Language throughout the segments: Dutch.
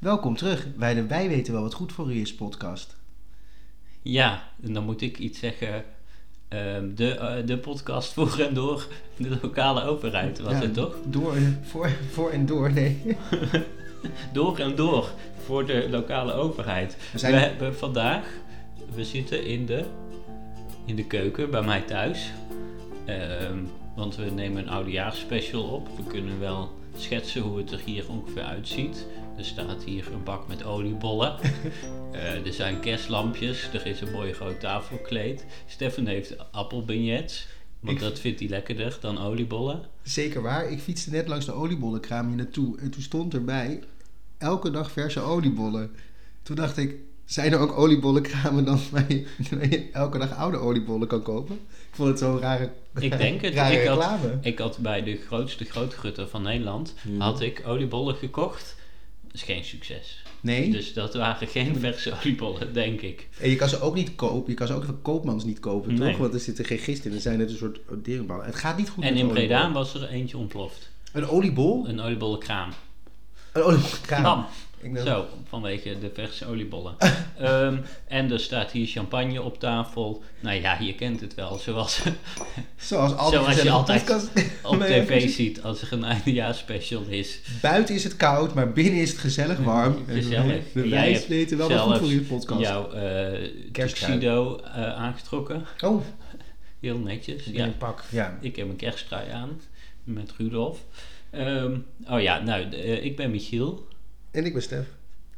Welkom terug bij de Wij Weten Wel Wat Goed Voor U Is podcast. Ja, en dan moet ik iets zeggen. De podcast voor en door de lokale overheid, was het toch? Door en door. Door en door voor de lokale overheid. We hebben vandaag, we zitten in de keuken bij mij thuis. Want we nemen een oudejaarsspecial op. We kunnen wel schetsen hoe het er hier ongeveer uitziet. Er staat hier een bak met oliebollen. Er zijn kerstlampjes. Er is een mooi groot tafelkleed. Stefan heeft appelbignets. Want dat vindt hij lekkerder dan oliebollen. Zeker waar. Ik fietste net langs de oliebollenkraam hier naartoe. En toen stond erbij elke dag verse oliebollen. Toen dacht ik, zijn er ook oliebollenkramen dan waar je elke dag oude oliebollen kan kopen? Ik vond het zo'n rare reclame. Ik denk het. Ik had bij de grootste grootgutter van Nederland had ik oliebollen gekocht. Dat is geen succes. Nee? Dus dat waren geen verse oliebollen, denk ik. En je kan ze ook niet kopen. Je kan ze ook van Koopmans niet kopen, nee, toch? Want er zitten geen gist in. Er zijn net een soort deringballen. Het gaat niet goed en met oliebollen. En in Breda was er eentje ontploft. Een oliebol? Een oliebollenkraam. Een oliebollenkraam. Bam. Zo, vanwege de verse oliebollen. En er staat hier champagne op tafel. Nou ja, je kent het wel. Zoals je altijd op tv ziet als er een eindejaarsspecial is. Buiten is het koud, maar binnen is het gezellig warm. Gezellig. Wij weten wel wat goed voor je podcast. Jouw tuxedo aangetrokken. Oh. Heel netjes. In een pak, ja. Ik heb een kersttrui aan met Rudolf. Ik ben Michiel. En ik ben Stef.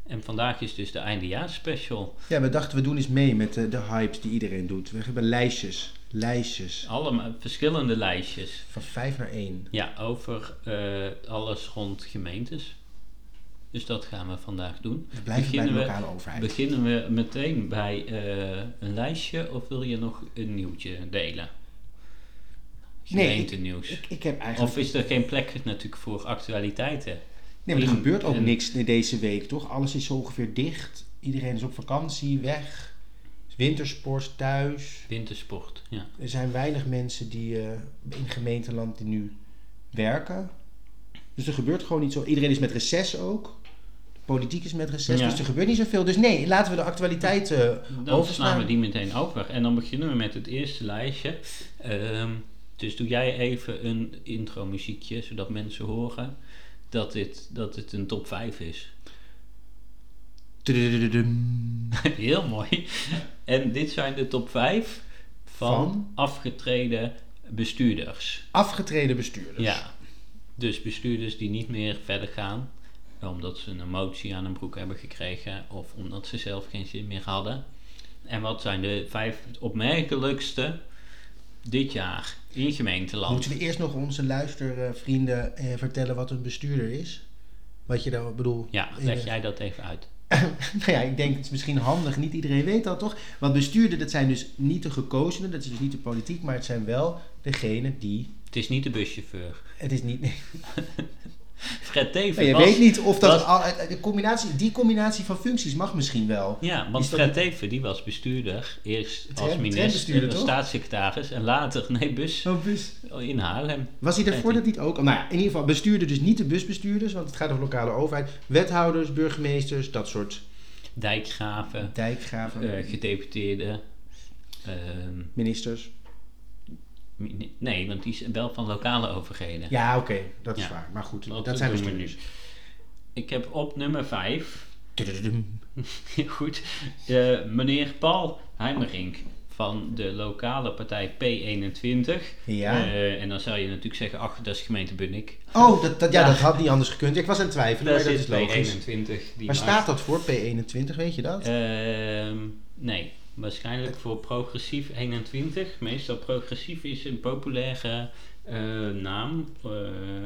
En vandaag is dus de eindejaarsspecial. Ja, we dachten we doen eens mee met de hypes die iedereen doet. We hebben lijstjes. Allemaal verschillende lijstjes. Van 5 naar 1. Ja, over alles rond gemeentes. Dus dat gaan we vandaag doen. We blijven bij de lokale overheid. Beginnen we meteen bij een lijstje of wil je nog een nieuwtje delen? Gemeentenieuws. Nee, ik heb eigenlijk... Of is er geen plek natuurlijk voor actualiteiten? Nee, maar er gebeurt ook niks deze week, toch? Alles is zo ongeveer dicht. Iedereen is op vakantie, weg. Wintersport thuis. Wintersport, ja. Er zijn weinig mensen die in gemeenteland die nu werken. Dus er gebeurt gewoon niet zo. Iedereen is met reces ook. De politiek is met reces, ja. Dus er gebeurt niet zoveel. Dus nee, laten we de actualiteiten overslaan. Dan slaan we die meteen over. En dan beginnen we met het eerste lijstje. Dus doe jij even een intro muziekje, zodat mensen horen... Dat het een top 5 is. Heel mooi. En dit zijn de top 5 van afgetreden bestuurders. Afgetreden bestuurders. Ja. Dus bestuurders die niet meer verder gaan. Omdat ze een motie aan hun broek hebben gekregen. Of omdat ze zelf geen zin meer hadden. En wat zijn de 5 opmerkelijkste... Dit jaar in gemeenteland. Moeten we eerst nog onze luistervrienden vertellen wat een bestuurder is? Wat je daar bedoelt. Ja, leg jij dat even uit. Nou ja, ik denk het is misschien handig. Niet iedereen weet dat toch? Want bestuurder, dat zijn dus niet de gekozenen. Dat is dus niet de politiek. Maar het zijn wel degenen die... Het is niet de buschauffeur. Het is niet... Nee. Fred Teven was... Je weet niet of dat... Die combinatie van functies mag misschien wel. Ja, want Fred Teven, die was bestuurder. Eerst als minister, staatssecretaris en later, bus. In Haarlem. Was hij ervoor dat niet ook? Nou ja, in ieder geval bestuurder, dus niet de busbestuurders, want het gaat over lokale overheid. Wethouders, burgemeesters, dat soort... Dijkgraven. Gedeputeerden. Ministers. Nee, want die is wel van lokale overheden. Ja, oké, dat is waar. Maar goed, dat zijn bestuurders. Ik heb op nummer 5... Goed. Meneer Paul Heijmerink van de lokale partij P21. Ja. En dan zou je natuurlijk zeggen, dat is gemeente Bunnik. Oh, dat had niet anders gekund. Ik was aan het twijfelen, maar dat is logisch. P21. Waar staat dat voor, P21, weet je dat? Nee. Waarschijnlijk voor progressief 21. Meestal progressief is een populaire naam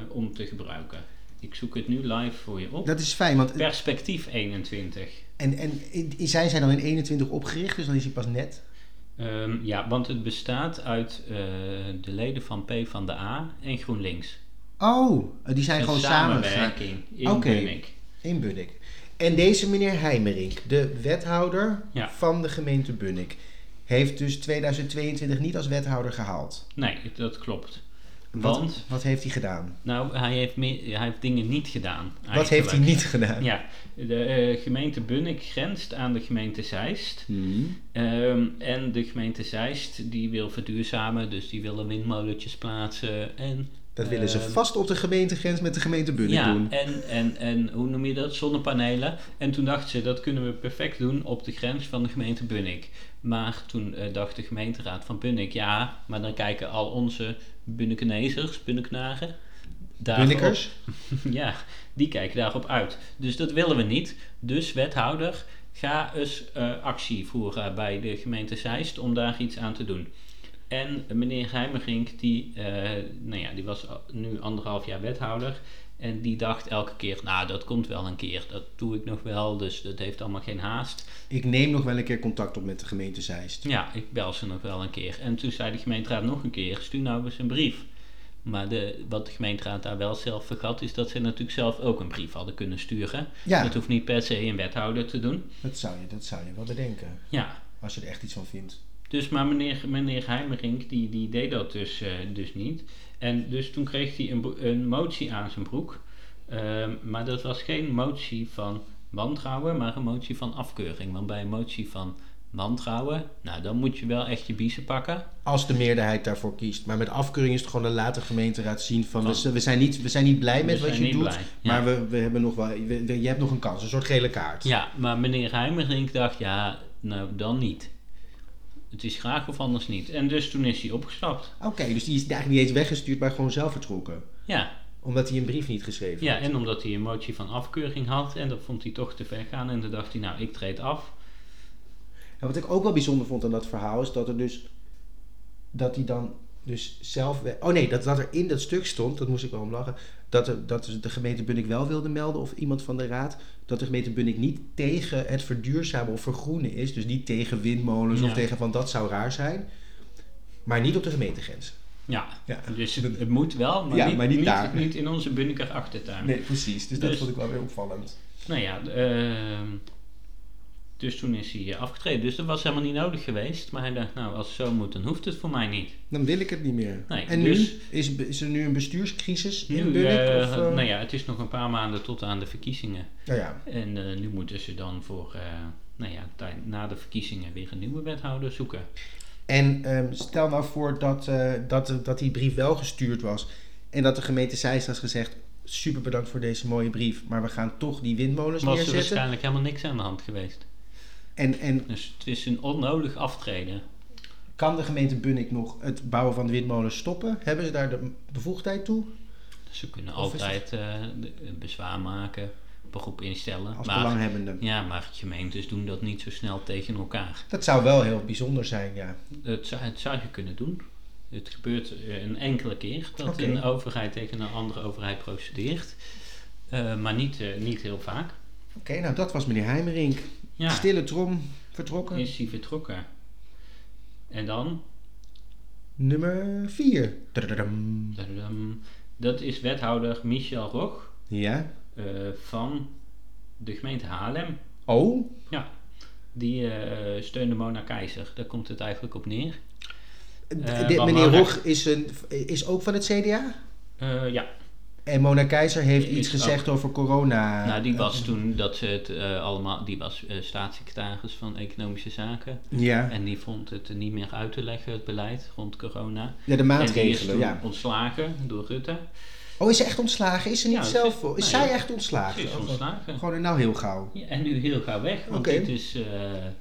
om te gebruiken. Ik zoek het nu live voor je op. Dat is fijn, want... Perspectief 21. En zijn zij dan in 21 opgericht, dus dan is hij pas net? Want het bestaat uit de leden van PvdA en GroenLinks. Oh, die zijn gewoon samenwerking in Bunnik. In Bunnik. En deze meneer Heijmerink, de wethouder van de gemeente Bunnik, heeft dus 2022 niet als wethouder gehaald. Nee, dat klopt. Wat heeft hij gedaan? Nou, hij heeft dingen niet gedaan. Wat heeft hij niet gedaan? Ja, de gemeente Bunnik grenst aan de gemeente Zeist. Mm. En de gemeente Zeist die wil verduurzamen, dus die willen windmolentjes plaatsen. En, dat willen ze vast op de gemeentegrens met de gemeente Bunnik doen. Ja, en hoe noem je dat? Zonnepanelen. En toen dachten ze, dat kunnen we perfect doen op de grens van de gemeente Bunnik. Maar toen dacht de gemeenteraad van Bunnik, ja, maar dan kijken al onze Bunnikenezers, Bunniknaren, Bunnikers? Ja, die kijken daarop uit. Dus dat willen we niet. Dus wethouder, ga eens actie voeren bij de gemeente Zeist om daar iets aan te doen. En meneer Heijmerink, die was nu 1,5 jaar wethouder. En die dacht elke keer, nou dat komt wel een keer, dat doe ik nog wel, dus dat heeft allemaal geen haast. Ik neem nog wel een keer contact op met de gemeente Zeist. Ja, ik bel ze nog wel een keer. En toen zei de gemeenteraad nog een keer, stuur nou eens een brief. Maar wat de gemeenteraad daar wel zelf vergat, is dat ze natuurlijk zelf ook een brief hadden kunnen sturen. Ja. Dat hoeft niet per se een wethouder te doen. Dat zou je wel bedenken, ja. Als je er echt iets van vindt. Dus maar meneer Heijmerink, die deed dat dus niet. En dus toen kreeg hij een motie aan zijn broek. Maar dat was geen motie van wantrouwen, maar een motie van afkeuring. Want bij een motie van wantrouwen, nou dan moet je wel echt je biezen pakken. Als de meerderheid daarvoor kiest. Maar met afkeuring is het gewoon een later gemeenteraad zien van... We zijn niet blij met wat je doet, blij, ja. Maar we hebben nog wel, je hebt nog een kans. Een soort gele kaart. Ja, maar meneer Heijmerink dacht, ja, nou dan niet. Het is graag of anders niet. En dus toen is hij opgestapt. Oké, dus die is eigenlijk niet eens weggestuurd, maar gewoon zelf vertrokken. Ja. Omdat hij een brief niet geschreven had. Ja, en omdat hij een motie van afkeuring had. En dat vond hij toch te ver gaan. En toen dacht hij, nou, ik treed af. En wat ik ook wel bijzonder vond aan dat verhaal is dat er dus... Dat hij dan dus zelf... dat er in dat stuk stond, dat moest ik wel om lachen... Dat de gemeente Bunnik wel wilde melden of iemand van de raad... dat de gemeente Bunnik niet tegen het verduurzamen of vergroenen is... dus niet tegen windmolens of tegen van dat zou raar zijn... maar niet op de gemeentegrens. Ja. Dus het moet wel, maar, niet daar. Niet in onze Bunniker achtertuin. Nee, precies. Dus dat vond ik wel weer opvallend. Nou ja, dus toen is hij afgetreden. Dus dat was helemaal niet nodig geweest. Maar hij dacht, nou, als het zo moet, dan hoeft het voor mij niet. Dan wil ik het niet meer. Nee, en dus, nu? Is er nu een bestuurscrisis in Bunnik? Het is nog een paar maanden tot aan de verkiezingen. En nu moeten ze dan voor, na de verkiezingen weer een nieuwe wethouder zoeken. En stel nou voor dat die brief wel gestuurd was. En dat de gemeente Zeist had gezegd... super bedankt voor deze mooie brief... maar we gaan toch die windmolens neerzetten. Was er waarschijnlijk helemaal niks aan de hand geweest. Dus het is een onnodig aftreden. Kan de gemeente Bunnik nog het bouwen van de windmolens stoppen? Hebben ze daar de bevoegdheid toe? Ze kunnen altijd bezwaar maken, beroep instellen. Als belanghebbenden. Ja, maar gemeentes doen dat niet zo snel tegen elkaar. Dat zou wel heel bijzonder zijn, ja. Het zou je kunnen doen. Het gebeurt een enkele keer dat een overheid tegen een andere overheid procedeert. Maar niet heel vaak. Oké, nou dat was meneer Heijmerink. Ja. Stille trom, vertrokken. Is hij vertrokken. En dan? Nummer 4. Dat is wethouder Michel Rog. Ja. Van de gemeente Haarlem. Oh? Ja. Die steunde Mona Keijzer. Daar komt het eigenlijk op neer. Meneer Rog is ook van het CDA? Ja. En Mona Keijzer heeft iets gezegd over corona. Nou, die was toen dat ze het allemaal... Die was staatssecretaris van Economische Zaken. Ja. En die vond het niet meer uit te leggen, het beleid rond corona. Ja, de maatregelen. En die is ontslagen door Rutte. Oh, is ze echt ontslagen? Is ze niet zelf... Is zij echt ontslagen? Ze is ontslagen. Gewoon nou heel gauw. Ja, en nu heel gauw weg. Want dit is...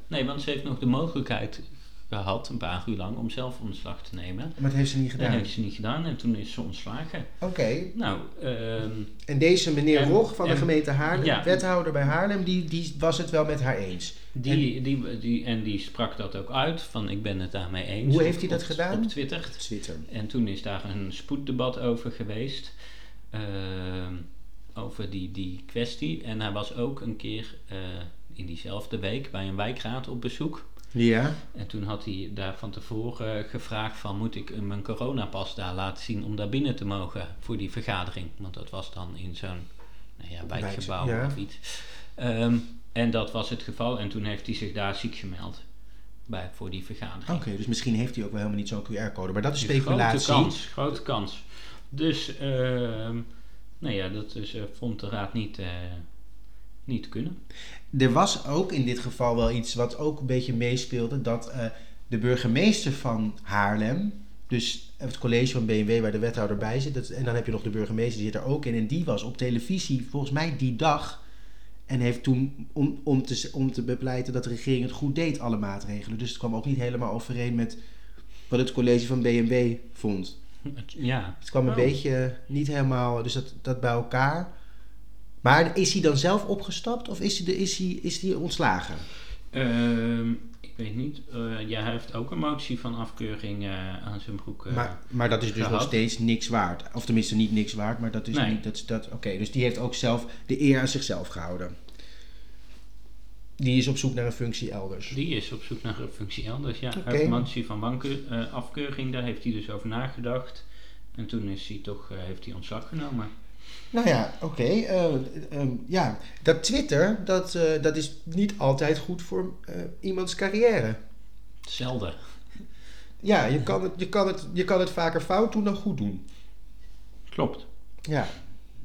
want ze heeft nog de mogelijkheid... gehad een paar uur lang om zelf ontslag te nemen. Maar dat heeft ze niet gedaan? Dat heeft ze niet gedaan en toen is ze ontslagen. Oké. Nou, en deze meneer Rog van de gemeente Haarlem, wethouder bij Haarlem, die was het wel met haar eens? Die sprak dat ook uit, van ik ben het daarmee eens. Hoe heeft hij dat gedaan? Op Twitter. En toen is daar een spoeddebat over geweest, over die kwestie. En hij was ook een keer in diezelfde week bij een wijkraad op bezoek. Ja. En toen had hij daar van tevoren gevraagd van... moet ik mijn coronapas daar laten zien om daar binnen te mogen voor die vergadering? Want dat was dan in zo'n wijkgebouw of iets. En dat was het geval. En toen heeft hij zich daar ziek gemeld. voor die vergadering. Oké, dus misschien heeft hij ook wel helemaal niet zo'n QR-code, maar dat is speculatie. Grote kans. Dus, dat vond de raad niet kunnen. Er was ook in dit geval wel iets wat ook een beetje meespeelde, dat de burgemeester van Haarlem, dus het college van B&W waar de wethouder bij zit, en dan heb je nog de burgemeester, die zit er ook in, en die was op televisie volgens mij die dag en heeft toen om te bepleiten dat de regering het goed deed, alle maatregelen. Dus het kwam ook niet helemaal overeen met wat het college van B&W vond. Ja. Het kwam een beetje niet helemaal, dus dat bij elkaar. Maar is hij dan zelf opgestapt of is hij ontslagen? Ik weet niet. Hij heeft ook een motie van afkeuring aan zijn broek maar dat is dus nog steeds niks waard. Of tenminste niet niks waard, maar dat is niet... Oké, dus die heeft ook zelf de eer aan zichzelf gehouden. Die is op zoek naar een functie elders. Ja, uit de motie van afkeuring, daar heeft hij dus over nagedacht. En toen is hij toch, heeft hij ontslag genomen. Nou ja, dat Twitter, dat is niet altijd goed voor iemands carrière. Zelden. Ja, je kan het vaker fout doen dan goed doen. Klopt. Ja,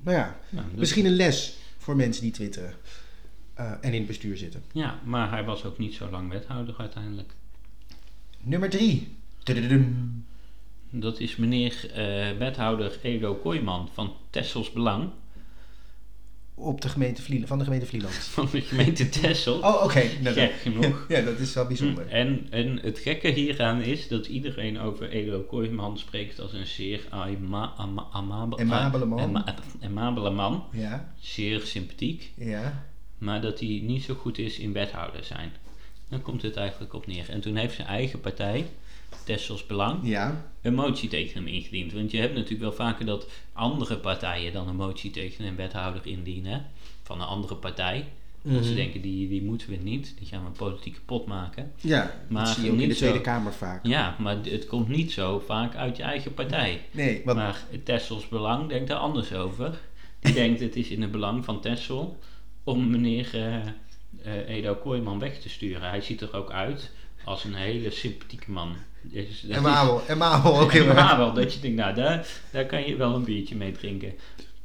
maar misschien een les voor mensen die twitteren en in het bestuur zitten. Ja, maar hij was ook niet zo lang wethouder uiteindelijk. Nummer 3. Dat is meneer wethouder Edo Kooiman van Texels Belang. Van de gemeente Vlieland. Van de gemeente Texel. Gek genoeg. Ja, dat is wel bijzonder. En het gekke hieraan is dat iedereen over Edo Kooiman spreekt als een zeer amabele man. Ja. Zeer sympathiek. Ja. Maar dat hij niet zo goed is in wethouder zijn. Dan komt het eigenlijk op neer. En toen heeft zijn eigen partij, Texels Belang, een motie tegen hem ingediend. Want je hebt natuurlijk wel vaker dat andere partijen dan een motie tegen een wethouder indienen. Van een andere partij. Mm-hmm. Dat ze denken, die moeten we niet. Die gaan we politiek kapot maken. Ja, maar dat zie je ook in de Tweede Kamer vaak. Ja, maar het komt niet zo vaak uit je eigen partij. Nee, maar Texels Belang denkt daar anders over. Die denkt, het is in het belang van Texel om meneer Edo Kooiman weg te sturen. Hij ziet er ook uit als een hele sympathieke man. Dus en Mabel ook heel erg. Mabel, dat je denkt, daar kan je wel een biertje mee drinken.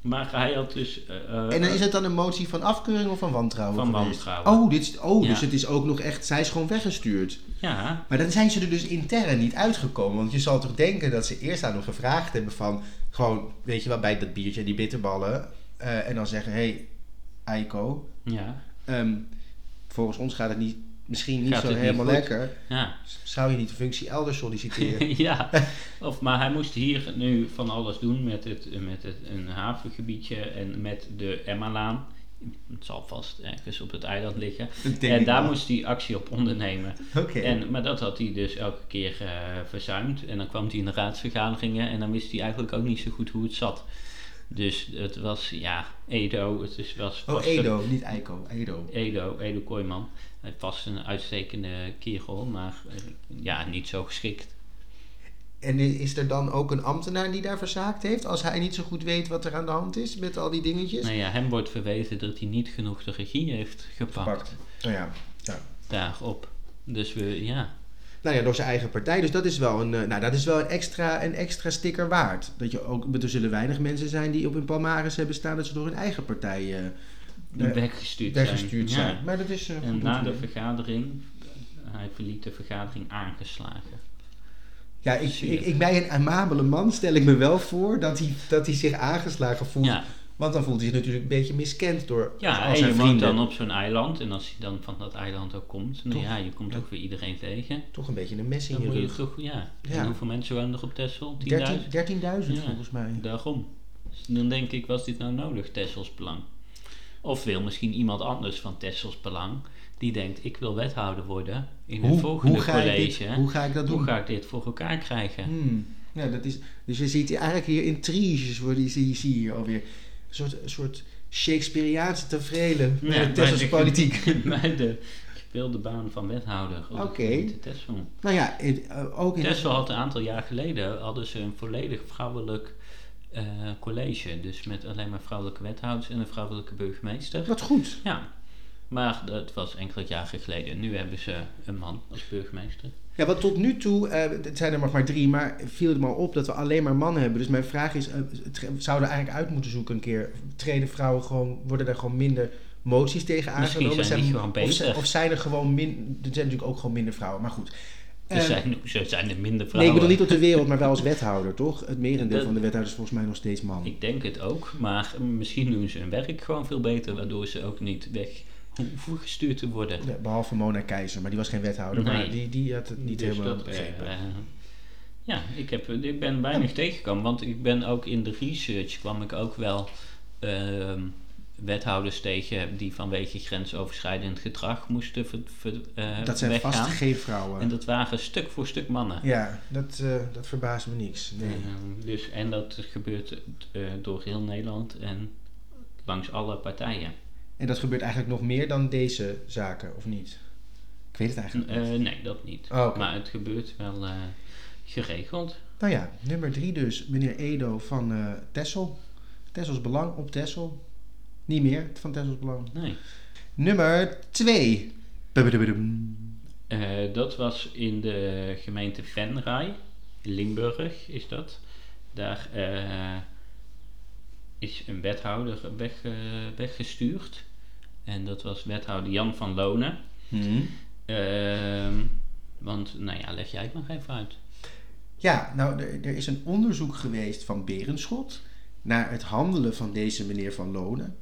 Maar hij had dus... en dan is het dan een motie van afkeuring of van wantrouwen? Van wantrouwen. Dus het is ook nog echt... Zij is gewoon weggestuurd. Ja. Maar dan zijn ze er dus intern niet uitgekomen. Want je zal toch denken dat ze eerst aan hem gevraagd hebben van... Gewoon, weet je wel, bij dat biertje en die bitterballen. En dan zeggen, hey, Eiko... Ja. Volgens ons gaat het niet... Misschien niet zo helemaal lekker. Ja. Zou je niet de functie elders solliciteren? Ja, maar hij moest hier nu van alles doen met het een havengebiedje en met de Emma-laan. Het zal vast ergens op het eiland liggen. En daar moest hij actie op ondernemen. Okay. Maar dat had hij dus elke keer verzuimd. En dan kwam hij in de raadsvergaderingen en dan wist hij eigenlijk ook niet zo goed hoe het zat. Dus het was, Edo. Edo, niet Eiko. Edo Kooiman. Het was een uitstekende kerel, maar niet zo geschikt. En is er dan ook een ambtenaar die daar verzaakt heeft? Als hij niet zo goed weet wat er aan de hand is met al die dingetjes? Nou ja, hem wordt verweten dat hij niet genoeg de regie heeft gepakt. Oh ja. Daarop. Dus door zijn eigen partij. Dus dat is wel een extra sticker waard. Dat je ook, er zullen weinig mensen zijn die op hun palmares hebben staan dat ze door hun eigen partij... weggestuurd zijn. Ja. Maar dat is en na de vergadering, hij verliet de vergadering aangeslagen. Ja, ik bij een amabele man stel ik me wel voor dat hij zich aangeslagen voelt. Ja. Want dan voelt hij zich natuurlijk een beetje miskend door al zijn vrienden. Ja, je woont dan op zo'n eiland en als hij dan van dat eiland ook komt, je komt ook weer iedereen tegen. Toch een beetje een mes in je rug. En hoeveel mensen wonen er op Texel? 10.000? 13.000 volgens mij. Daarom. Dus dan denk ik, was dit nou nodig, Texels Belang? Of wil misschien iemand anders van Texels Belang... die denkt, ik wil wethouder worden in het volgende college. Hoe ga ik dat doen? Hoe ga ik dit voor elkaar krijgen? Ja, dat is, dus je ziet eigenlijk hier intriges worden. Je ziet hier alweer een soort Shakespeareaanse taferelen... met de Texels politiek. Met de gespeelde baan van wethouder. Oké. Texel. Nou ja, ook in Texel had een aantal jaar geleden... hadden ze een volledig vrouwelijk... college, dus met alleen maar vrouwelijke wethouders en een vrouwelijke burgemeester. Wat goed. Ja, Maar dat was enkele jaren geleden. Nu hebben ze een man als burgemeester. Ja, want tot nu toe, het zijn er nog maar 3, maar viel het maar op dat we alleen maar mannen hebben. Dus mijn vraag is, zouden we eigenlijk uit moeten zoeken een keer? Treden vrouwen gewoon, worden er gewoon minder moties tegen aangenomen? Misschien zijn die gewoon beter. Of zijn er gewoon minder, er zijn natuurlijk ook gewoon minder vrouwen, maar goed. Er zijn er minder vrouwen. Nee, ik bedoel niet op de wereld, maar wel als wethouder, toch? Het merendeel van de wethouders is volgens mij nog steeds man. Ik denk het ook, maar misschien doen ze hun werk gewoon veel beter, waardoor ze ook niet voorgestuurd te worden. Ja, behalve Mona Keijzer, maar die was geen wethouder, maar die had het niet dus helemaal begrepen. Ik ben weinig tegengekomen, want ik ben ook in de research kwam ik ook wel wethouders tegen die vanwege grensoverschrijdend gedrag moesten dat zijn weggaan. Vast geen vrouwen. En dat waren stuk voor stuk mannen. Ja, dat verbaast me niks. Nee. En dat gebeurt door heel Nederland en langs alle partijen. En dat gebeurt eigenlijk nog meer dan deze zaken, of niet? Ik weet het eigenlijk niet. Nee, dat niet. Oh, okay. Maar het gebeurt wel geregeld. Nou ja, nummer 3 dus. Meneer Edo van Texel. Texels Belang op Texel. Niet meer van Texels Belang. Nee. Nummer 2. Dat was in de gemeente Venray. Limburg is dat. Daar... is een wethouder weggestuurd. En dat was wethouder Jan van Lonen. Mm-hmm. Want, nou ja, leg jij het nog even uit. Ja, nou, er is een onderzoek geweest van Berenschot naar het handelen van deze meneer van Lonen.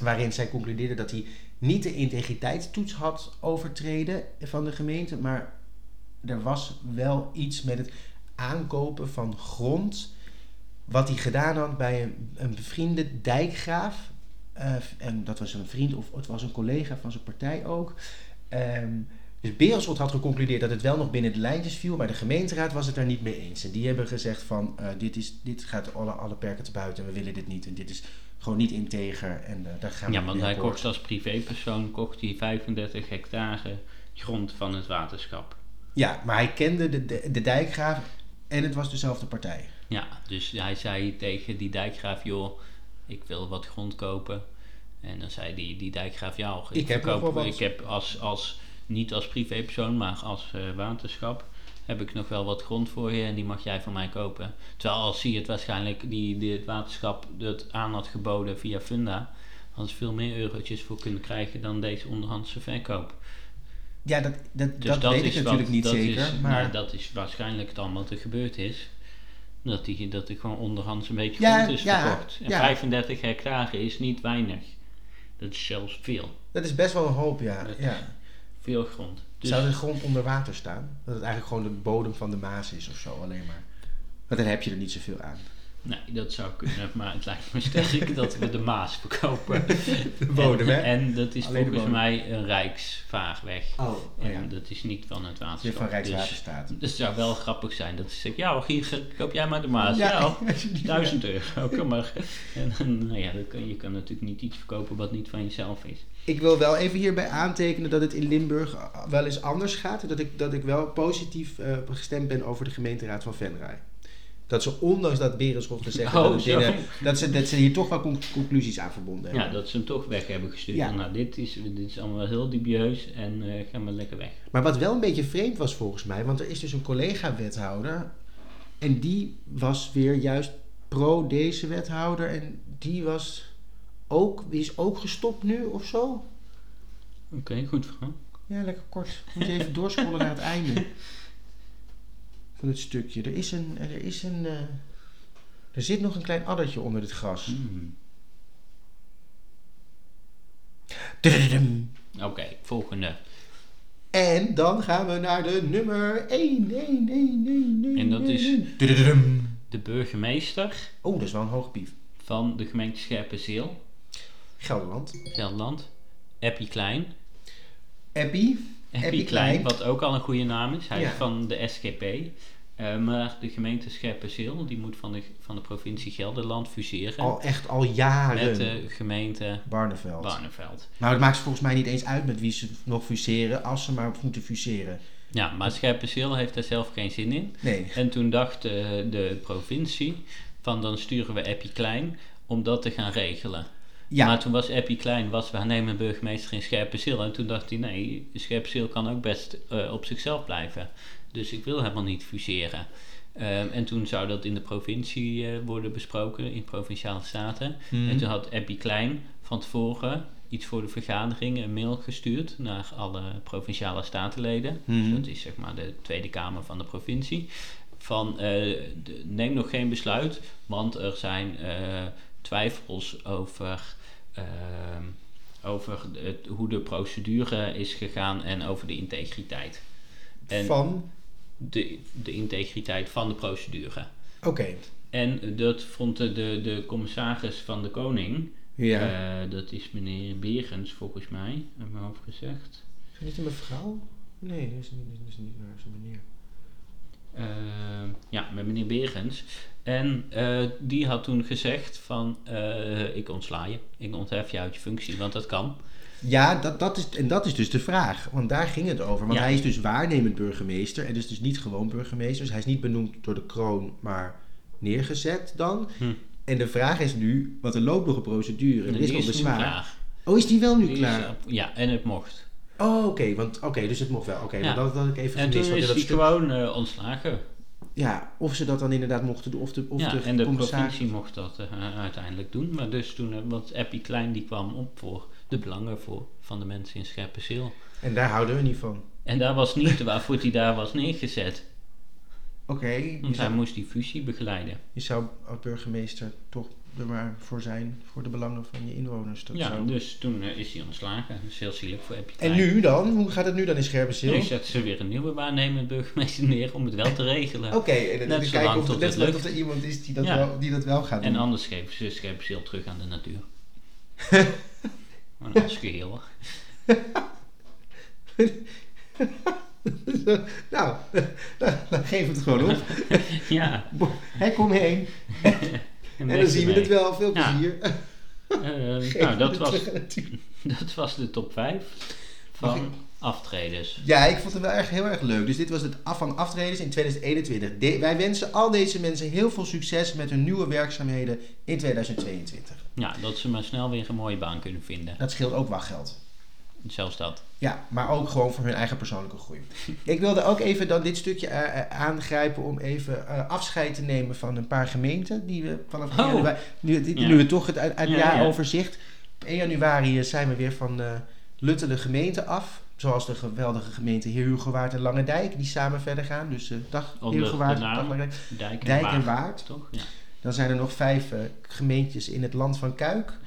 Waarin zij concludeerde dat hij niet de integriteitstoets had overtreden van de gemeente. Maar er was wel iets met het aankopen van grond... Wat hij gedaan had bij een bevriende dijkgraaf. En dat was een vriend of het was een collega van zijn partij ook. Dus Berenschot had geconcludeerd dat het wel nog binnen de lijntjes viel. Maar de gemeenteraad was het daar niet mee eens. En die hebben gezegd van dit gaat alle perken te buiten. We willen dit niet. En dit is gewoon niet integer. En daar gaan we want hij kocht als privépersoon 35 hectare grond van het waterschap. Ja, maar hij kende de dijkgraaf en het was dezelfde partij. Ja, dus hij zei tegen die dijkgraaf, joh, ik wil wat grond kopen. En dan zei die dijkgraaf, ja, niet als privépersoon, maar als waterschap, heb ik nog wel wat grond voor je en die mag jij van mij kopen. Terwijl als hij het waarschijnlijk, het waterschap dat aan had geboden via Funda, had ze veel meer eurotjes voor kunnen krijgen dan deze onderhandse verkoop. Ja, dat weet ik natuurlijk niet zeker. Maar dat is waarschijnlijk dan wat er gebeurd is. Dat hij gewoon onderhands een beetje grond is verkocht. En 35 hectare is niet weinig. Dat is zelfs veel. Dat is best wel een hoop, ja. Veel grond. Dus zou de grond onder water staan? Dat het eigenlijk gewoon de bodem van de Maas is of zo alleen maar. Want dan heb je er niet zoveel aan. Nee, dat zou kunnen. Maar het lijkt me sterk dat we de Maas verkopen. De bodem, hè? En dat is alleen volgens mij een rijksvaarweg. En dat is niet van het waterschap. Van Rijkswaterstaat. Dus het zou wel grappig zijn. Dat ze zeggen, hier koop jij maar de Maas. Ja, €1.000. Kom maar. En, je kan natuurlijk niet iets verkopen wat niet van jezelf is. Ik wil wel even hierbij aantekenen dat het in Limburg wel eens anders gaat. Dat ik wel positief gestemd ben over de gemeenteraad van Venray. Dat ze ondanks dat Berenschot gezegd dat ze hier toch wel conclusies aan verbonden hebben. Ja, dat ze hem toch weg hebben gestuurd. Ja. Nou, dit is allemaal heel dubieus en gaan we lekker weg. Maar wat wel een beetje vreemd was volgens mij, want er is dus een collega-wethouder en die was weer juist pro deze wethouder en die is ook gestopt nu of zo. Oké, goed verhaal. Ja, lekker kort. Moet je even doorscrollen naar het einde. Van het stukje. Er zit nog een klein addertje onder dit gras. Mm. Oké, volgende. En dan gaan we naar de nummer 1. En dat is de burgemeester. Oh, dat is wel een hoge pief. Van de gemeente Scherpenzeel. Gelderland. Eppie Klein. Eppie Klein, wat ook al een goede naam is. Hij is van de SGP. Maar de gemeente Scherpenzeel, die moet van de provincie Gelderland fuseren. Al jaren. Met de gemeente Barneveld. Nou, dat maakt ze volgens mij niet eens uit met wie ze nog fuseren, als ze maar moeten fuseren. Ja, maar Scherpenzeel heeft daar zelf geen zin in. Nee. En toen dacht de provincie, dan sturen we Eppie Klein om dat te gaan regelen. Ja. Maar toen was Eppie Klein, was waarnemend burgemeester in Scherpenzeel. En toen dacht hij, nee, Scherpenzeel kan ook best op zichzelf blijven. Dus ik wil helemaal niet fuseren. En toen zou dat in de provincie worden besproken, in Provinciale Staten. Mm. En toen had Eppie Klein van tevoren iets voor de vergadering, een mail gestuurd naar alle Provinciale Statenleden. Mm. Dus dat is zeg maar de Tweede Kamer van de provincie. Van neem nog geen besluit, want er zijn twijfels over hoe de procedure is gegaan en over de integriteit. En van? De integriteit van de procedure. Oké. Okay. En dat vond de commissaris van de Koning, ja. Dat is meneer Berens volgens mij, uit mijn hoofd gezegd. Is dat niet een mevrouw? Nee, dat is niet waar, zo'n meneer. Ja, met meneer Berens. En die had toen gezegd van, ik ontsla je. Ik onthef je uit je functie, want dat kan. Ja, dat is dus de vraag. Want daar ging het over. Want ja. Hij is dus waarnemend burgemeester. En dus niet gewoon burgemeester. Dus hij is niet benoemd door de kroon, maar neergezet dan. Hm. En de vraag is nu, want er loopt nog een procedure. En er is nog bezwaar. Oh, is die wel nu die klaar? Ja, en het mocht. Oh, oké, dus het mocht wel. Oké, ja. Dat had ik even gemist. En toen is hij gewoon ontslagen. Ja, of ze dat dan inderdaad mochten doen. En de provincie mocht dat uiteindelijk doen. Maar dus toen, want Eppie Klein die kwam op voor de belangen van de mensen in Scherpenzeel. En daar houden we niet van. En daar was niet waarvoor hij daar was neergezet. Oké. Want hij moest die fusie begeleiden. Je zou als burgemeester toch er maar voor zijn, voor de belangen van je inwoners. Dus toen is hij ontslagen. Dat is heel zielig voor Eppie Klein. En nu dan? Hoe gaat het nu dan in Scherpenzeel? Nu zetten ze weer een nieuwe waarnemend burgemeester neer om het wel te regelen. Oké, en dan kijken of het er iemand is die dat wel gaat doen. En anders geven ze Scherpenzeel terug aan de natuur. Maar als geheel. Nou, dan geef het gewoon op. Ja. Hij kom heen. En dan zien we het wel. Veel plezier. Ja. Nou, dat was de top 5 van aftredens. Ja, ik vond het wel heel erg leuk. Dus dit was het af van aftredens in 2021. Wij wensen al deze mensen heel veel succes met hun nieuwe werkzaamheden in 2022. Ja, dat ze maar snel weer een mooie baan kunnen vinden. Dat scheelt ook wachtgeld. Zelfs dat. Ja, maar ook gewoon voor hun eigen persoonlijke groei. Ik wilde ook even dan dit stukje aangrijpen om even afscheid te nemen van een paar gemeenten. Die we vanaf nu we toch het jaaroverzicht. Op 1 januari zijn we weer van Luttele gemeente af. Zoals de geweldige gemeente Heer Hugowaard en Langendijk. Die samen verder gaan. Dus dag Heer Hugowaard, dag Langendijk. Dijk en Waard. Toch? Ja. Dan zijn er nog 5 gemeentjes in het land van Kuik.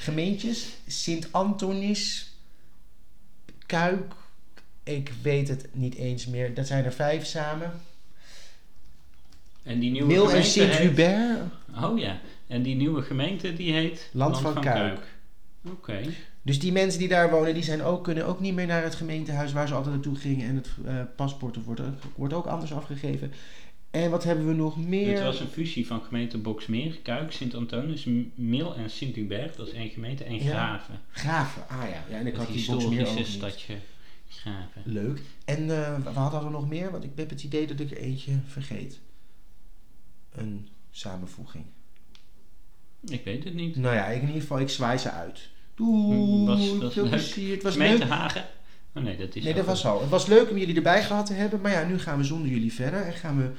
Gemeentjes. Sint-Antonis. Kuik, ik weet het niet eens meer. Dat zijn er 5 samen. En die nieuwe Mil en Sint-Hubert. Oh ja, en die nieuwe gemeente die heet Land van Kuik. Oké. Dus die mensen die daar wonen, die kunnen ook niet meer naar het gemeentehuis waar ze altijd naartoe gingen. En het paspoort wordt ook anders afgegeven. En wat hebben we nog meer? Het was een fusie van gemeente Boxmeer, Kuik, Sint-Antonis, Mil en Sint-Hubert. Dat is 1 gemeente en Graven. Graven, ja. En ik had die historische stadje Graven. Leuk. En we hadden er nog meer, want ik heb het idee dat ik er eentje vergeet. Een samenvoeging. Ik weet het niet. Nou ja, in ieder geval, ik zwaai ze uit. Doei, veel plezier. Het was gemeente leuk. Hagen. Oh nee, dat was al. Het was leuk om jullie erbij gehad te hebben. Maar ja, nu gaan we zonder jullie verder. En gaan we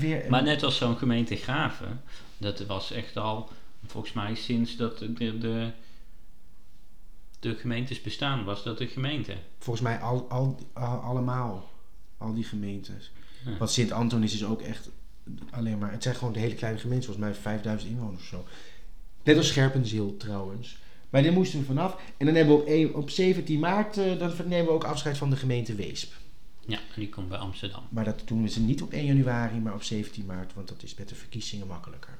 weer... Maar net als zo'n gemeente Graven. Dat was echt al, volgens mij sinds dat de gemeentes bestaan, was dat de gemeente. Volgens mij allemaal. Al die gemeentes. Ja. Want Sint-Antonis is ook echt alleen maar... Het zijn gewoon de hele kleine gemeenten. Volgens mij 5000 inwoners of zo. Net als Scherpenzeel trouwens. Maar daar moesten we vanaf. En dan hebben we op 17 maart... dan nemen we ook afscheid van de gemeente Weesp. Ja, en die komt bij Amsterdam. Maar dat doen we ze niet op 1 januari... maar op 17 maart, want dat is met de verkiezingen makkelijker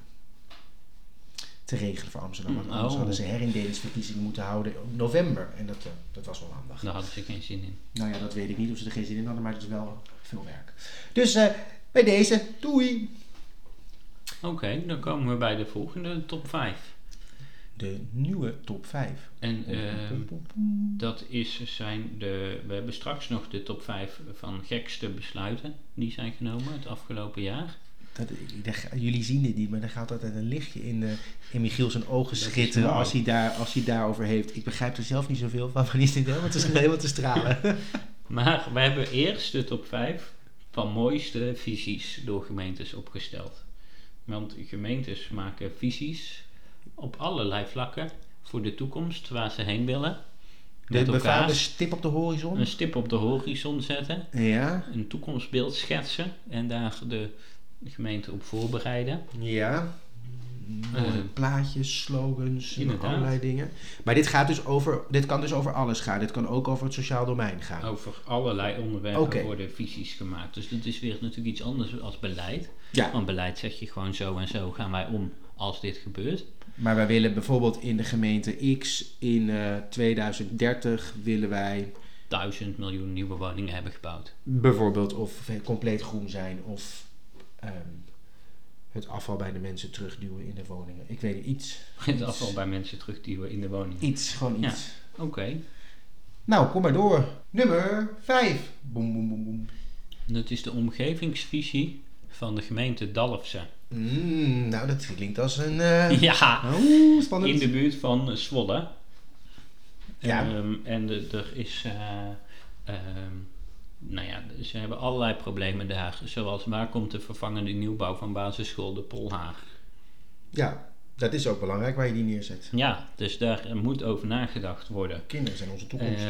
te regelen voor Amsterdam. Want anders hadden ze herindelingsverkiezingen moeten houden in november. En dat was wel handig. Daar hadden ze geen zin in. Nou ja, dat weet ik niet of ze er geen zin in hadden... maar het is wel veel werk. Dus bij deze, doei! Oké, dan komen we bij de volgende top 5. De nieuwe top 5. En we hebben straks nog de top 5 van gekste besluiten die zijn genomen het afgelopen jaar. Jullie zien dit niet, maar er gaat altijd een lichtje in Michiel zijn ogen schitteren als hij daarover heeft. Ik begrijp er zelf niet zoveel van, maar is dit helemaal te stralen. Maar we hebben eerst de top 5 van mooiste visies door gemeentes opgesteld. Want gemeentes maken visies op allerlei vlakken voor de toekomst, waar ze heen willen. De befaamde stip op de horizon? Een stip op de horizon zetten. Ja. Een toekomstbeeld schetsen en daar de gemeente op voorbereiden. Ja. Plaatjes, slogans, allerlei dingen. Maar dit gaat dus over, dit kan dus over alles gaan. Dit kan ook over het sociaal domein gaan. Over allerlei onderwerpen worden visies gemaakt. Dus dat is weer natuurlijk iets anders als beleid. Ja. Want beleid zeg je gewoon zo en zo gaan wij om als dit gebeurt. Maar wij willen bijvoorbeeld in de gemeente X in 2030 willen wij 1.000 miljoen nieuwe woningen hebben gebouwd. Bijvoorbeeld, of compleet groen zijn, of het afval bij de mensen terugduwen in de woningen. Ik weet iets. Het afval bij mensen terugduwen in de woningen. Iets, gewoon iets. Ja. Oké. Nou, kom maar door. Nummer 5. Boom, boom, boom, boom. Dat is de omgevingsvisie van de gemeente Dalfsen. Nou, dat klinkt als een... spannend. In de buurt van Zwolle. Ja. Ze hebben allerlei problemen daar. Zoals, waar komt de vervangende nieuwbouw van basisschool De Polhaag? Ja, dat is ook belangrijk waar je die neerzet. Ja, dus daar moet over nagedacht worden. Kinderen zijn onze toekomst.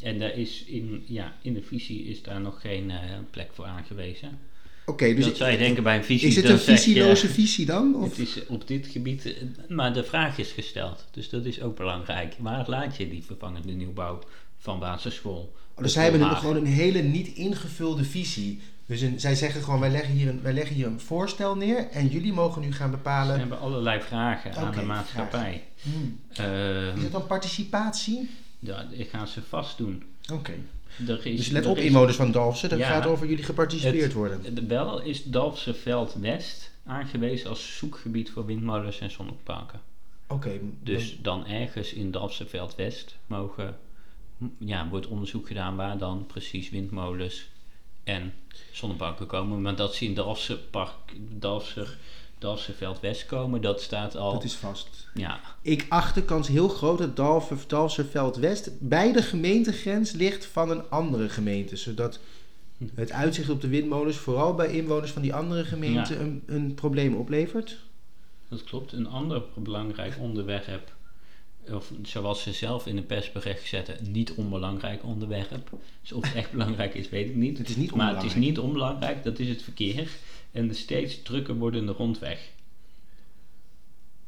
En daar is in de visie is daar nog geen plek voor aangewezen. Okay, dus dat zou je denken bij een visie. Is het een visieloze visie dan? Of? Het is op dit gebied, maar de vraag is gesteld. Dus dat is ook belangrijk. Waar laat je die vervangende nieuwbouw van basisschool? Dus zij hebben gewoon een hele niet ingevulde visie. Dus zij zeggen gewoon, wij leggen hier een voorstel neer en jullie mogen nu gaan bepalen. Ze hebben allerlei vragen aan de maatschappij. Is het dan participatie? Ja, dat gaan ze vast doen. Oké. Dus let op inwoners van Dalfsen, dat gaat over jullie geparticipeerd worden. De bel is Dalfser Veld West aangewezen als zoekgebied voor windmolens en zonneparken. Oké. Dus dan ergens in Dalfser Veld West wordt onderzoek gedaan waar dan precies windmolens en zonneparken komen. Maar dat ze in Dalfser Veld West komen, dat staat al... Dat is vast. Ja. Ik acht de kans heel groot dat Dalfser Veld West bij de gemeentegrens ligt van een andere gemeente. Zodat het uitzicht op de windmolens vooral bij inwoners van die andere gemeente een probleem oplevert. Dat klopt. Een ander belangrijk onderwerp, of zoals ze zelf in de persbericht zetten, niet onbelangrijk onderwerp. Dus of het echt belangrijk is, weet ik niet. Het is niet onbelangrijk. Maar het is niet onbelangrijk, dat is het verkeer. En de steeds drukker wordende rondweg.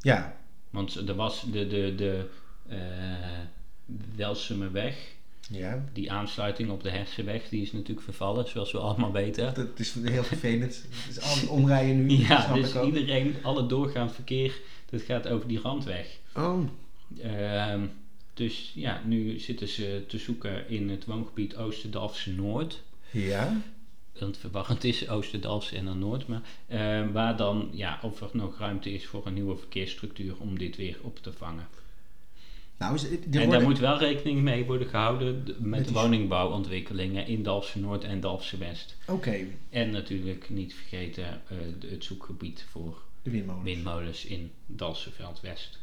Ja. Want er was de Welsumerweg. Ja. Die aansluiting op de Hersenweg, die is natuurlijk vervallen, zoals we allemaal weten. Dat is heel vervelend. Het is al omrijden nu. Ja, dus iedereen, alle doorgaand verkeer, dat gaat over die randweg. Oh. Nu zitten ze te zoeken in het woongebied Ooster-Dalfsen-Noord. Ja. Want verwarrend is Ooster-Dalfsen en dan Noord, maar waar dan of er nog ruimte is voor een nieuwe verkeersstructuur om dit weer op te vangen. Nou, daar moet wel rekening mee worden gehouden met woningbouwontwikkelingen in Dalfsen-Noord en Dalfsen-West. Oké. En natuurlijk niet vergeten het zoekgebied voor de windmolens in Dalfserveld West.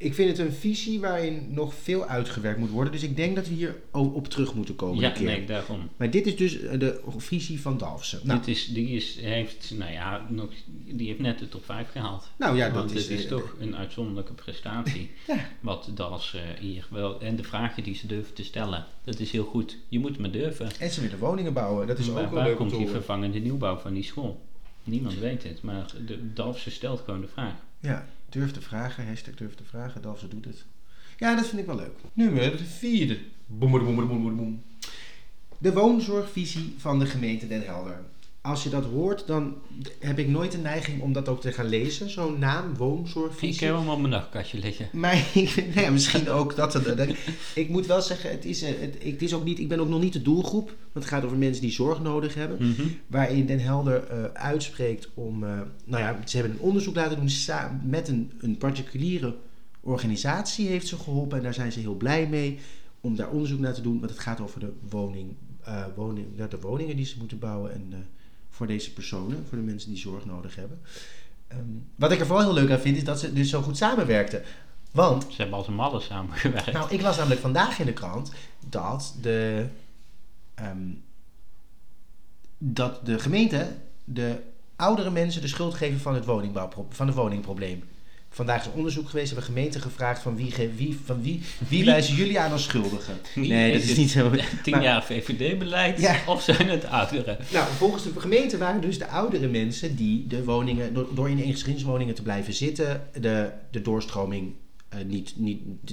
Ik vind het een visie waarin nog veel uitgewerkt moet worden. Dus ik denk dat we hier op terug moeten komen. Ja, nee, daarom. Maar dit is dus de visie van Dalfsen. Nou. Die heeft net de top 5 gehaald. Nou ja, want dat is toch een uitzonderlijke prestatie. Ja. Wat Dalfsen hier wel... En de vragen die ze durven te stellen. Dat is heel goed. Je moet maar durven. En ze willen woningen bouwen. Dat is ook wel leuk om te horen. Waar komt die vervangende nieuwbouw van die school? Niemand weet het. Maar Dalfsen stelt gewoon de vraag. Ja. Durf te vragen, #durf te vragen, Dalfsen doet het. Ja, dat vind ik wel leuk. Nummer 4. Boem, boem, boem, boem, boem. De woonzorgvisie van de gemeente Den Helder. Als je dat hoort, dan heb ik nooit de neiging om dat ook te gaan lezen. Zo'n naam, woonzorgvisie. Ik heb hem op mijn nachtkastje liggen. Maar misschien ook dat. Ik moet wel zeggen, ik ben ook nog niet de doelgroep. Want het gaat over mensen die zorg nodig hebben. Mm-hmm. Waarin Den Helder uitspreekt om... ze hebben een onderzoek laten doen met een particuliere organisatie heeft ze geholpen. En daar zijn ze heel blij mee om daar onderzoek naar te doen. Want het gaat over de woningen die ze moeten bouwen en... voor deze personen, voor de mensen die zorg nodig hebben. Wat ik er vooral heel leuk aan vind, is dat ze dus zo goed samenwerkten. Want, ze hebben als een malle samengewerkt. Nou, ik las namelijk vandaag in de krant dat de gemeente de oudere mensen de schuld geven van het woningprobleem. Vandaag is een onderzoek geweest, hebben gemeenten gevraagd van wie wijzen jullie aan als schuldigen. Nee, dat is niet zo. 10 jaar VVD-beleid, ja. Of zijn het ouderen? Nou, volgens de gemeente waren dus de oudere mensen die de woningen, door in de gezinswoningen te blijven zitten, de doorstroming niet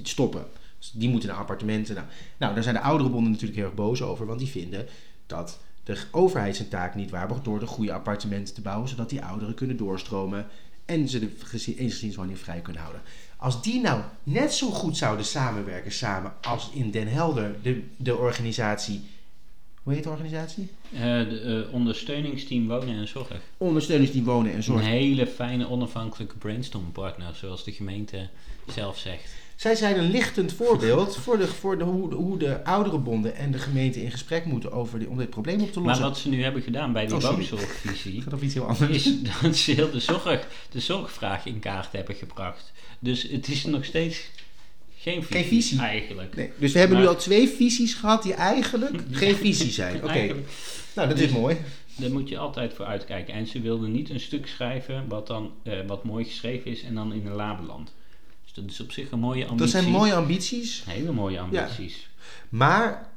stoppen. Dus die moeten naar appartementen. Nou, daar zijn de ouderenbonden natuurlijk heel erg boos over, want die vinden dat de overheid zijn taak niet waarborgt door de goede appartementen te bouwen, zodat die ouderen kunnen doorstromen en ze de gezinswoning vrij kunnen houden. Als die nou net zo goed zouden samenwerken samen als in Den Helder, de organisatie... Hoe heet de organisatie? Ondersteuningsteam Wonen en Zorg. Ondersteuningsteam Wonen en Zorg. Een hele fijne onafhankelijke brainstormpartner, zoals de gemeente zelf zegt. Zij zijn een lichtend voorbeeld hoe de ouderenbonden en de gemeente in gesprek moeten om dit probleem op te lossen. Maar wat ze nu hebben gedaan bij die woonzorgvisie is dat ze heel de zorgvraag in kaart hebben gebracht. Dus het is nog steeds geen visie eigenlijk. Nee, dus we hebben nu al 2 visies gehad die eigenlijk geen visie zijn. Oké. Nou, dat is mooi. Daar moet je altijd voor uitkijken. En ze wilden niet een stuk schrijven wat mooi geschreven is en dan in de la belandt. Dat is op zich een mooie ambitie. Dat zijn mooie ambities. Hele mooie ambities. Ja. Maar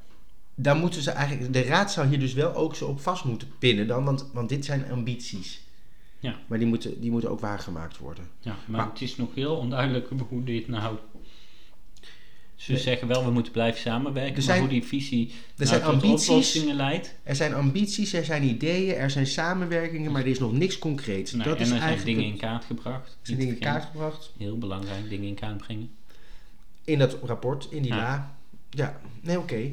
daar moeten ze eigenlijk... De raad zou hier dus wel ook zo op vast moeten pinnen dan. Want dit zijn ambities. Ja. Maar die moeten ook waargemaakt worden. Ja, maar het is nog heel onduidelijk hoe dit nou... Ze zeggen wel, we moeten blijven samenwerken. Maar hoe die visie tot oplossingen leidt. Er zijn ambities, er zijn ideeën, er zijn samenwerkingen, maar er is nog niks concreets. Nee, dat en is er zijn dingen in kaart gebracht. Heel belangrijk, dingen in kaart brengen. In dat rapport, in die la. Ja, nee, oké.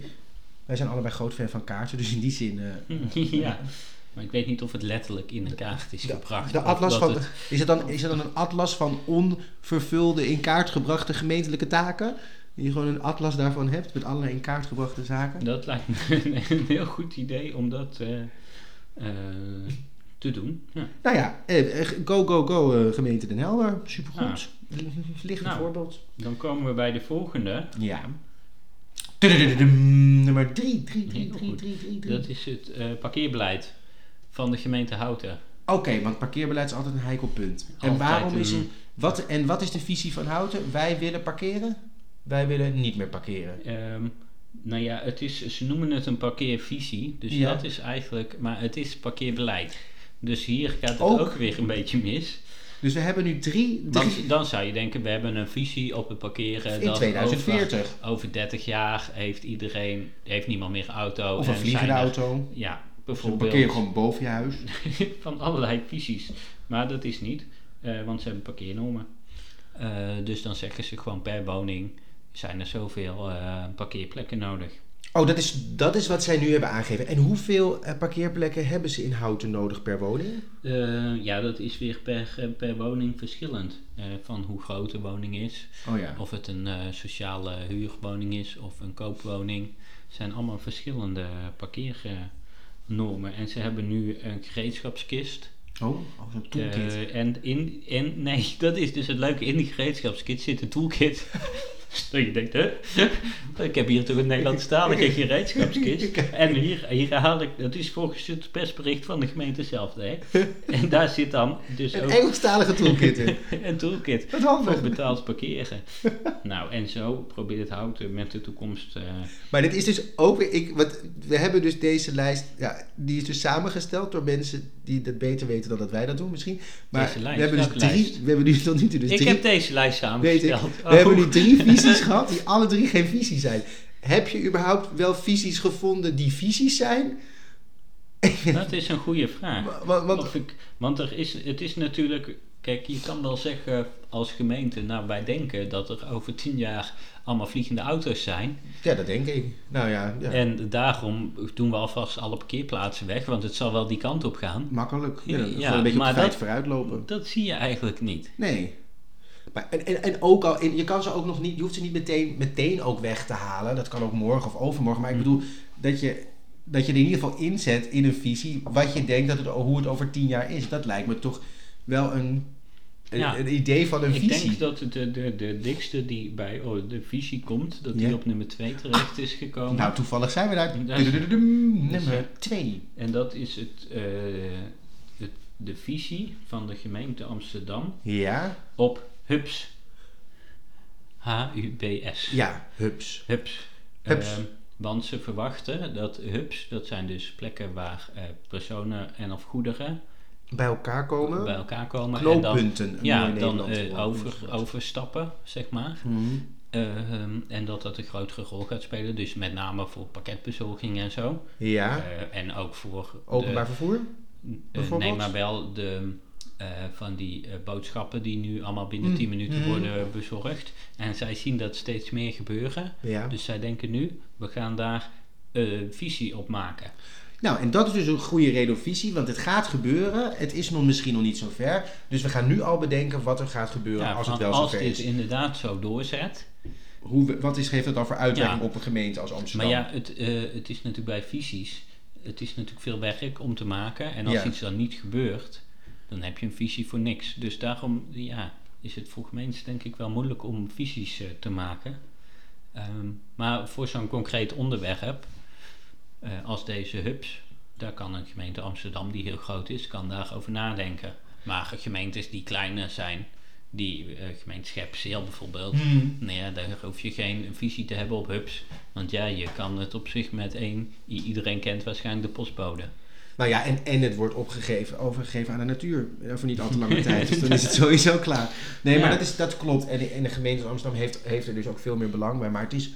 Wij zijn allebei groot fan van kaarten, dus in die zin... ja, maar ik weet niet of het letterlijk in een kaart is gebracht. Is het dan een atlas van onvervulde, in kaart gebrachte gemeentelijke taken... Die je gewoon een atlas daarvan hebt met allerlei in kaart gebrachte zaken. Dat lijkt me een heel goed idee om dat te doen. Ja. Nou ja, go gemeente Den Helder. Supergoed. Ja. Liggend voorbeeld. Dan komen we bij de volgende. Ja. Nummer 3. Dat is het parkeerbeleid van de gemeente Houten. Oké, want parkeerbeleid is altijd een heikel punt. En waarom is wat is de visie van Houten? Wij willen parkeren. Wij willen niet meer parkeren. Ze noemen het een parkeervisie. Dus dat is eigenlijk... Maar het is parkeerbeleid. Dus hier gaat het ook weer een beetje mis. Dus we hebben nu 3... Want dan zou je denken, we hebben een visie op het parkeren... In 2040. Over 30 jaar heeft niemand meer auto. Of een vliegende auto. Ja, bijvoorbeeld. Dus parkeer gewoon boven je huis. Van allerlei visies. Maar dat is niet. Want ze hebben parkeernormen. Dus dan zeggen ze gewoon per woning... zijn er zoveel parkeerplekken nodig. Oh, dat is wat zij nu hebben aangegeven. En hoeveel parkeerplekken hebben ze in Houten nodig per woning? Dat is weer per woning verschillend. Van hoe groot de woning is. Oh, ja. Of het een sociale huurwoning is of een koopwoning. Het zijn allemaal verschillende parkeernormen. En ze hebben nu een gereedschapskist... Oh, zo'n toolkit. Dat is dus het leuke. In die gereedschapskit zit een toolkit... Dat je denkt, hè? Ik heb hier toch een Nederlandstalige gereedschapskist. En hier haal ik... Dat is volgens het persbericht van de gemeente zelf. Hè? En daar zit dan dus een ook... Een Engelstalige toolkit in. Een toolkit. Wat handig. Voor betaald parkeren. Nou, en zo probeert het Houten met de toekomst... Maar dit is dus ook... we hebben dus deze lijst... Ja, die is dus samengesteld door mensen die dat beter weten dan dat wij dat doen misschien. Maar deze lijst, we hebben dus 3... We hebben nu tot nu toe dus 3... Ik heb deze lijst samengesteld. We hebben nu 3 visies gehad die alle 3 geen visies zijn. Heb je überhaupt wel visies gevonden die visies zijn? Dat is een goede vraag. Want het is natuurlijk... Kijk, je kan wel zeggen als gemeente... Nou, wij denken dat er over 10 jaar allemaal vliegende auto's zijn. Ja, dat denk ik. Nou ja. En daarom doen we alvast alle parkeerplaatsen weg. Want het zal wel die kant op gaan. Makkelijk. Ja, een beetje op tijd vooruitlopen. Dat zie je eigenlijk niet. Nee. Maar, en ook al, en je kan ze ook nog niet, je hoeft ze niet meteen ook weg te halen. Dat kan ook morgen of overmorgen. Maar ik bedoel, dat je dat je er in ieder geval inzet in een visie wat je denkt dat het, hoe het over 10 jaar is. Dat lijkt me toch wel een idee van een visie. Ik denk dat de dikste die bij de visie komt, dat die op nummer 2 terecht is gekomen. Nou, toevallig zijn we daar. Nummer 2. En dat is de visie van de gemeente Amsterdam op hubs. HUBS. Ja, hubs. Want ze verwachten dat hubs, dat zijn dus plekken waar personen en of goederen bij elkaar komen. Knooppunten. Overstappen, zeg maar. Mm-hmm. En dat een grotere rol gaat spelen. Dus met name voor pakketbezorging en zo. Ja. En ook voor... Openbaar vervoer? Neem maar wel de... van die boodschappen die nu allemaal binnen 10 minuten worden bezorgd. En zij zien dat steeds meer gebeuren. Ja. Dus zij denken nu, we gaan daar visie op maken. Nou, en dat is dus een goede redovisie, want het gaat gebeuren. Het is misschien nog niet zo ver. Dus we gaan nu al bedenken wat er gaat gebeuren als het wel zo ver is. Als dit inderdaad zo doorzet... Wat geeft dat dan voor uitwerking op een gemeente als Amsterdam? Maar ja, het is natuurlijk bij visies... Het is natuurlijk veel werk om te maken. En als iets dan niet gebeurt... Dan heb je een visie voor niks. Dus daarom is het voor gemeentes denk ik wel moeilijk om visies te maken. Maar voor zo'n concreet onderwerp, als deze hubs, daar kan een gemeente Amsterdam die heel groot is, kan daarover nadenken. Maar gemeentes die kleiner zijn, die gemeente Scherpenzeel bijvoorbeeld, daar hoef je geen visie te hebben op hubs. Want je kan het op zich met iedereen kent waarschijnlijk de postbode. Nou ja, en het wordt overgegeven aan de natuur. Voor niet al te lange tijd. Dus dan is het sowieso klaar. Nee, maar dat klopt. En de gemeente Amsterdam heeft er dus ook veel meer belang bij. Maar het is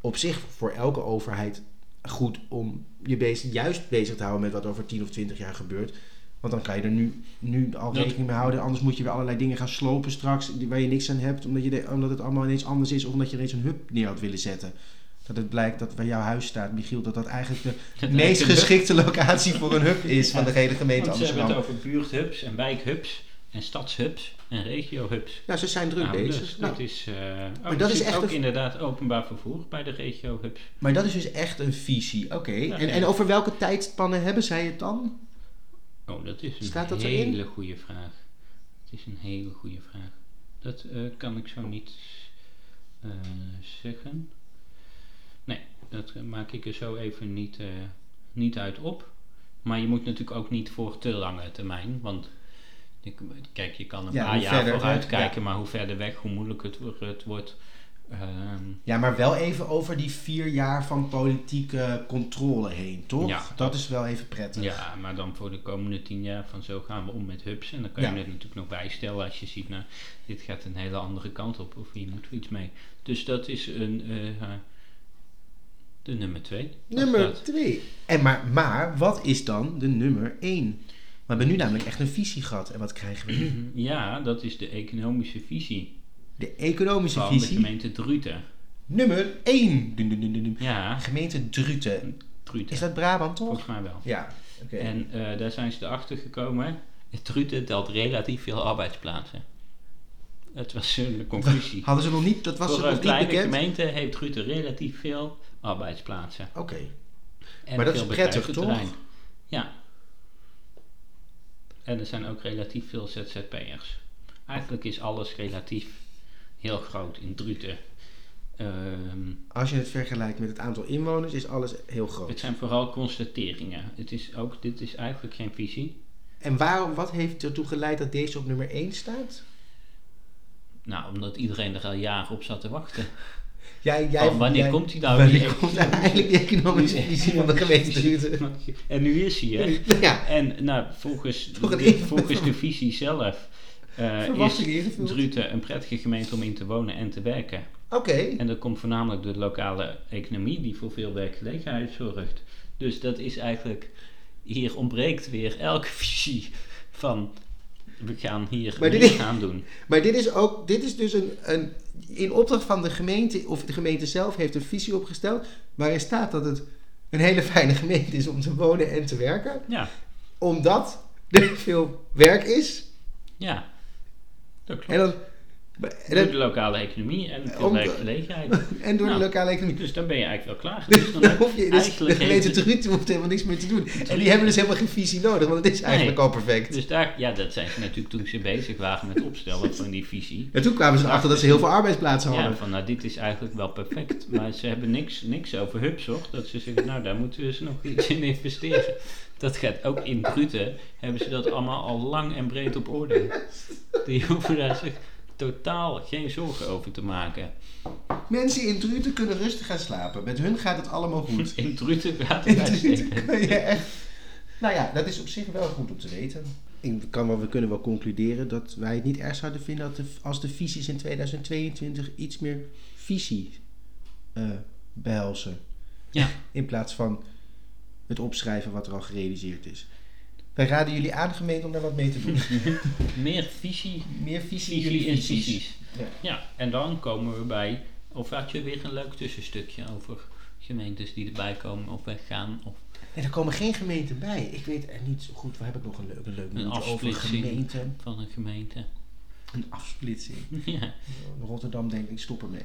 op zich voor elke overheid goed om je bezig te houden met wat over 10 of 20 jaar gebeurt. Want dan kan je er nu al rekening mee houden. Anders moet je weer allerlei dingen gaan slopen straks waar je niks aan hebt. Omdat het allemaal ineens anders is. Of omdat je ineens een hub neer had willen zetten. Dat het blijkt dat bij jouw huis staat, Michiel, dat eigenlijk de meest geschikte locatie voor een hub is van de hele gemeente Amsterdam. Ze hebben het over buurthubs en wijkhubs en stadshubs en regiohubs. Nou, ze zijn druk bezig. Dus dat is, maar dat is echt ook inderdaad openbaar vervoer bij de regiohubs. Maar dat is dus echt een visie. Oké. Nou, en over welke tijdspannen hebben zij het dan? Oh, dat is een hele goede vraag. Het is een hele goede vraag. Dat kan ik zo niet zeggen. Nee, dat maak ik er zo even niet uit op. Maar je moet natuurlijk ook niet voor te lange termijn. Want kijk, je kan een paar jaar vooruit kijken. Ja. Maar hoe verder weg, hoe moeilijk het wordt. Ja, maar wel even over die 4 jaar van politieke controle heen, toch? Ja. Dat is wel even prettig. Ja, maar dan voor de komende 10 jaar van zo gaan we om met hubs. En dan kan je het natuurlijk nog bijstellen als je ziet, nou, dit gaat een hele andere kant op. Of hier moet iets mee. Dus dat is een... de nummer 2. Nummer 2. Maar wat is dan de nummer 1? We hebben nu namelijk echt een visie gehad. En wat krijgen we nu? Ja, dat is de economische visie. De economische visie? Van de gemeente Druten. Nummer 1. Ja. Gemeente Druten. Is dat Brabant toch? Volgens mij wel. Ja. Okay. En daar zijn ze erachter gekomen. Druten telt relatief veel arbeidsplaatsen. Het was een conclusie. Hadden ze nog niet, dat was voor nog niet bekend. Voor een kleine gemeente heeft Druten relatief veel arbeidsplaatsen. Oké. Maar dat is prettig, toch? Terrein. Ja. En er zijn ook relatief veel ZZP'ers. Eigenlijk is alles relatief heel groot in Druten. Als je het vergelijkt met het aantal inwoners, is alles heel groot. Het zijn vooral constateringen. Dit is eigenlijk geen visie. En wat heeft ertoe geleid dat deze op nummer 1 staat? Nou, omdat iedereen er al jaren op zat te wachten. Wanneer komt hij nou? Wanneer komt nou eigenlijk die economische visie van de gemeente Druten? En nu is hij er. Ja. En nou, volgens de visie zelf is Druten een prettige gemeente om in te wonen en te werken. Oké. En dat komt voornamelijk door de lokale economie die voor veel werkgelegenheid zorgt. Dus dat is eigenlijk... Hier ontbreekt weer elke visie van... We gaan hier gaan doen. Maar dit is dus een in opdracht van de gemeente, of de gemeente zelf heeft een visie opgesteld waarin staat dat het een hele fijne gemeente is om te wonen en te werken. Ja. Omdat er veel werk is. Ja, dat klopt. En dan, Door de lokale economie en de werkgelegenheid. En door de lokale economie. Dus dan ben je eigenlijk wel klaar. Dus dan hoef je eigenlijk de gemeente Druten hoeft helemaal niks meer te doen. En die hebben dus helemaal geen visie nodig, want het is eigenlijk al perfect. Dus daar, ja, dat zijn ze natuurlijk toen ze bezig waren met opstellen van die visie. En toen kwamen ze erachter dat ze heel veel arbeidsplaatsen hadden. Ja, van nou, dit is eigenlijk wel perfect. Maar ze hebben niks over hupsog. Dat ze zeggen, nou, daar moeten we dus nog iets in investeren. Dat gaat ook in Druten. Hebben ze dat allemaal al lang en breed op orde. Die hoeven daar zich totaal geen zorgen over te maken. Mensen in Druten kunnen rustig gaan slapen. Met hun gaat het allemaal goed. In Druten gaat het uitstekend. Kun je echt... Nou ja, dat is op zich wel goed om te weten. We kunnen wel concluderen dat wij het niet erg zouden vinden dat als de visies in 2022 iets meer visie behelzen. Ja. In plaats van het opschrijven wat er al gerealiseerd is. Wij raden jullie aan, gemeente, om daar wat mee te doen. Meer visie. Meer visie, jullie visies. Ja, en dan komen we bij... Of had je weer een leuk tussenstukje over gemeentes die erbij komen of weggaan? Of... Nee, er komen geen gemeenten bij. Ik weet er niet zo goed. Waar heb ik nog een leuk nieuws over gemeenten? Van een gemeente. Een afsplitsing. Ja. Rotterdam denkt, ik stop ermee.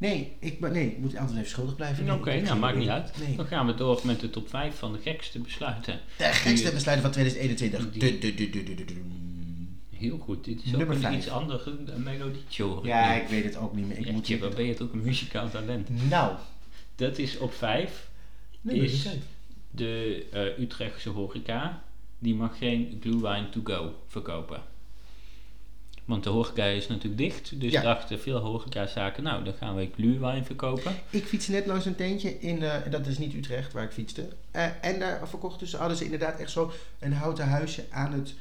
Nee, ik moet altijd even schuldig blijven. Oké, nou maakt niet uit. Nee. Dan gaan we door met de top 5 van de gekste besluiten. De gekste besluiten van 2021. Heel goed, dit is nummer ook een iets ander melodietje hoor. Ja, ik weet het ook niet meer. Waar ben je toch een muzikaal talent? Nou. Dat is op 5. Is 5. De Utrechtse horeca. Die mag geen glühwein to go verkopen. Want de horeca is natuurlijk dicht. Dus dachten veel horecazaken, nou, dan gaan we glühwein verkopen. Ik fietste net langs een tentje in, dat is niet Utrecht waar ik fietste. En daar verkochten ze, hadden ze inderdaad echt zo'n houten huisje aan het,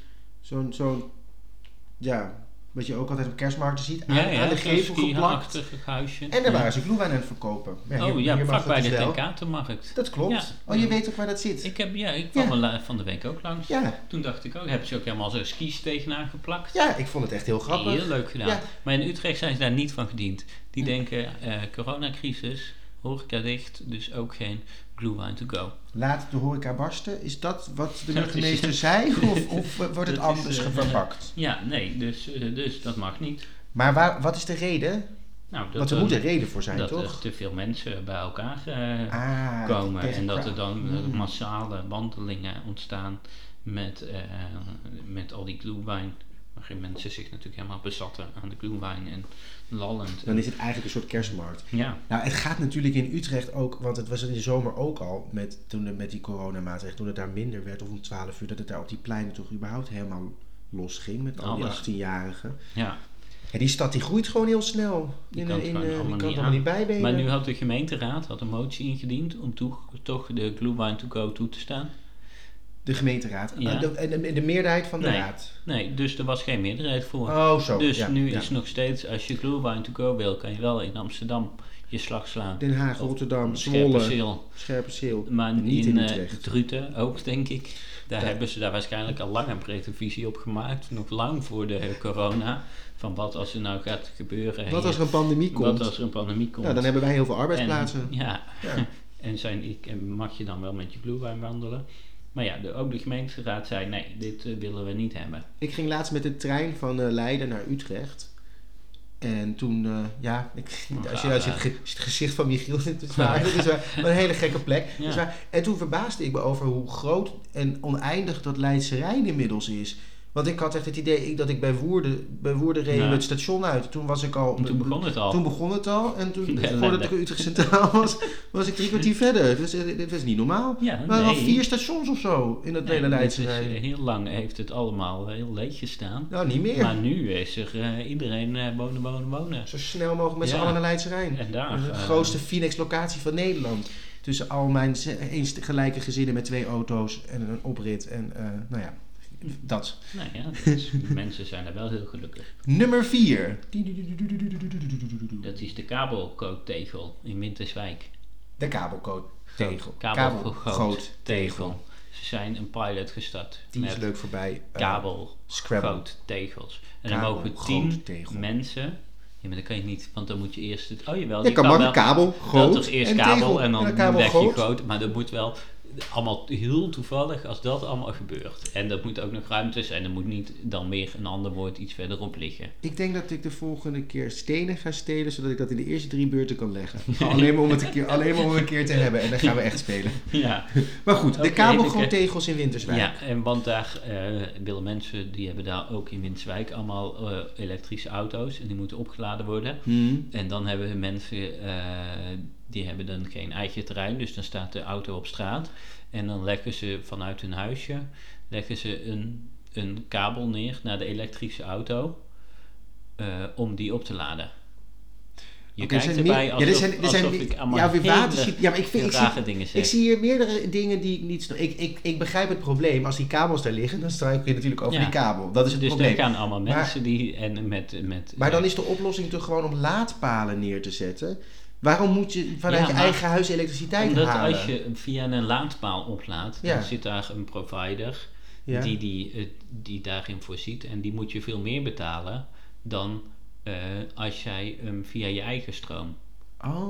wat je ook altijd op kerstmarkten ziet, aan de gevel geplakt. Ja, een huisje. En daar waren ze glühwein aan het verkopen. Ja, vlakbij de Tenkatenmarkt. Dat klopt. Ja. Je weet ook waar dat zit. Ik kwam van de week ook langs. Ja. Toen dacht ik ook, hebben ze ook helemaal zo skis tegenaan geplakt. Ja, ik vond het echt heel grappig. Heel leuk gedaan. Ja. Maar in Utrecht zijn ze daar niet van gediend. Die denken, coronacrisis, horeca dicht, dus ook geen glühwein to go. Laat de horeca barsten. Is dat wat de burgemeester zei? Of wordt het anders verpakt? Dus dat mag niet. Maar wat is de reden? Nou, want er moet een reden voor zijn, toch? Dat er te veel mensen bij elkaar komen. En dat er dan massale wandelingen ontstaan met al die glühwein. Waarin mensen zich natuurlijk helemaal bezatten aan de glühwein en lallend. Dan is het eigenlijk een soort kerstmarkt. Ja. Nou, het gaat natuurlijk in Utrecht ook, want het was in de zomer ook al, met die coronamaatregelen, toen het daar minder werd, of om 12 uur, dat het daar op die pleinen toch überhaupt helemaal los ging met al die 18-jarigen. Ja. En die stad die groeit gewoon heel snel. Die kan het allemaal niet bijbenen. Maar nu had de gemeenteraad een motie ingediend om toch de glühwein to go toe te staan. De gemeenteraad. Ja. De meerderheid van de raad. Nee, dus er was geen meerderheid voor. Oh, zo. Dus nu is nog steeds, als je glühwein to go wil, kan je wel in Amsterdam je slag slaan. Den Haag, Rotterdam, Zwolle, Scherpenzeel. Maar niet in Druten ook, denk ik. Daar hebben ze daar waarschijnlijk al lang een previsie op gemaakt. Nog lang voor de corona. Van wat als er nou gaat gebeuren. Wat als er een pandemie komt. Nou, dan hebben wij heel veel arbeidsplaatsen. En mag je dan wel met je glühwein wandelen. Maar ook de gemeenteraad zei, nee, dit willen we niet hebben. Ik ging laatst met de trein van Leiden naar Utrecht. En toen, als je het gezicht van Michiel ziet, het is een hele gekke plek. Ja. Dus en toen verbaasde ik me over hoe groot en oneindig dat Leidsche Rijn inmiddels is. Want ik had echt het idee dat ik bij Woerden reed het station uit. Toen was ik al... Toen begon het al. En toen, voordat ik Utrecht Centraal was, was ik 3 kwartier verder. Dus dit was niet normaal. Ja, maar al 4 stations of zo in het hele Leidse Rijn. Heel lang heeft het allemaal heel leeg gestaan. Nou, niet meer. Maar nu is er iedereen wonen. Zo snel mogelijk met z'n allen naar Leidse Rijn. En daar, de grootste Phoenix-locatie van Nederland. Tussen al mijn eens gelijke gezinnen met 2 auto's en een oprit. En dat. Nou ja, mensen zijn daar wel heel gelukkig. Nummer 4. Dat is de kabelkoottegel in Winterswijk. De kabelkoottegel. Kabelkoottegel. Ze zijn een pilot gestart. Die is leuk voorbij. Kabelkoottegels. En dan mogen 10 mensen... Ja, maar dat kan je niet, want dan moet je eerst... Oh jawel, je kan wel kabel, groot en tegel. Dan moet wel... allemaal heel toevallig als dat allemaal gebeurt. En dat moet ook nog ruimte zijn. En er moet niet dan weer een ander woord iets verderop liggen. Ik denk dat ik de volgende keer stenen ga stelen, zodat ik dat in de eerste 3 beurten kan leggen. Alleen maar om het een keer, te hebben. En dan gaan we echt spelen. Ja. Maar goed, de kabelgroottegels in Winterswijk. Ja, en want daar willen mensen, die hebben daar ook in Winterswijk allemaal elektrische auto's. En die moeten opgeladen worden. Hmm. En dan hebben mensen... die hebben dan geen eigen terrein, dus dan staat de auto op straat. En dan leggen ze vanuit hun huisje een kabel neer naar de elektrische auto om die op te laden. Je kijkt erbij alsof ik allemaal rare dingen zeg. Ik zie hier meerdere dingen die ik niet snap. Ik begrijp het probleem. Als die kabels daar liggen, dan struikel je natuurlijk over die kabel. Dat is het probleem. Dus er gaan allemaal mensen Maar dan is de oplossing toch gewoon om laadpalen neer te zetten... Waarom moet je vanuit je eigen huis elektriciteit halen? Omdat als je via een laadpaal oplaadt, dan zit daar een provider die daarin voorziet. En die moet je veel meer betalen dan als jij hem via je eigen stroom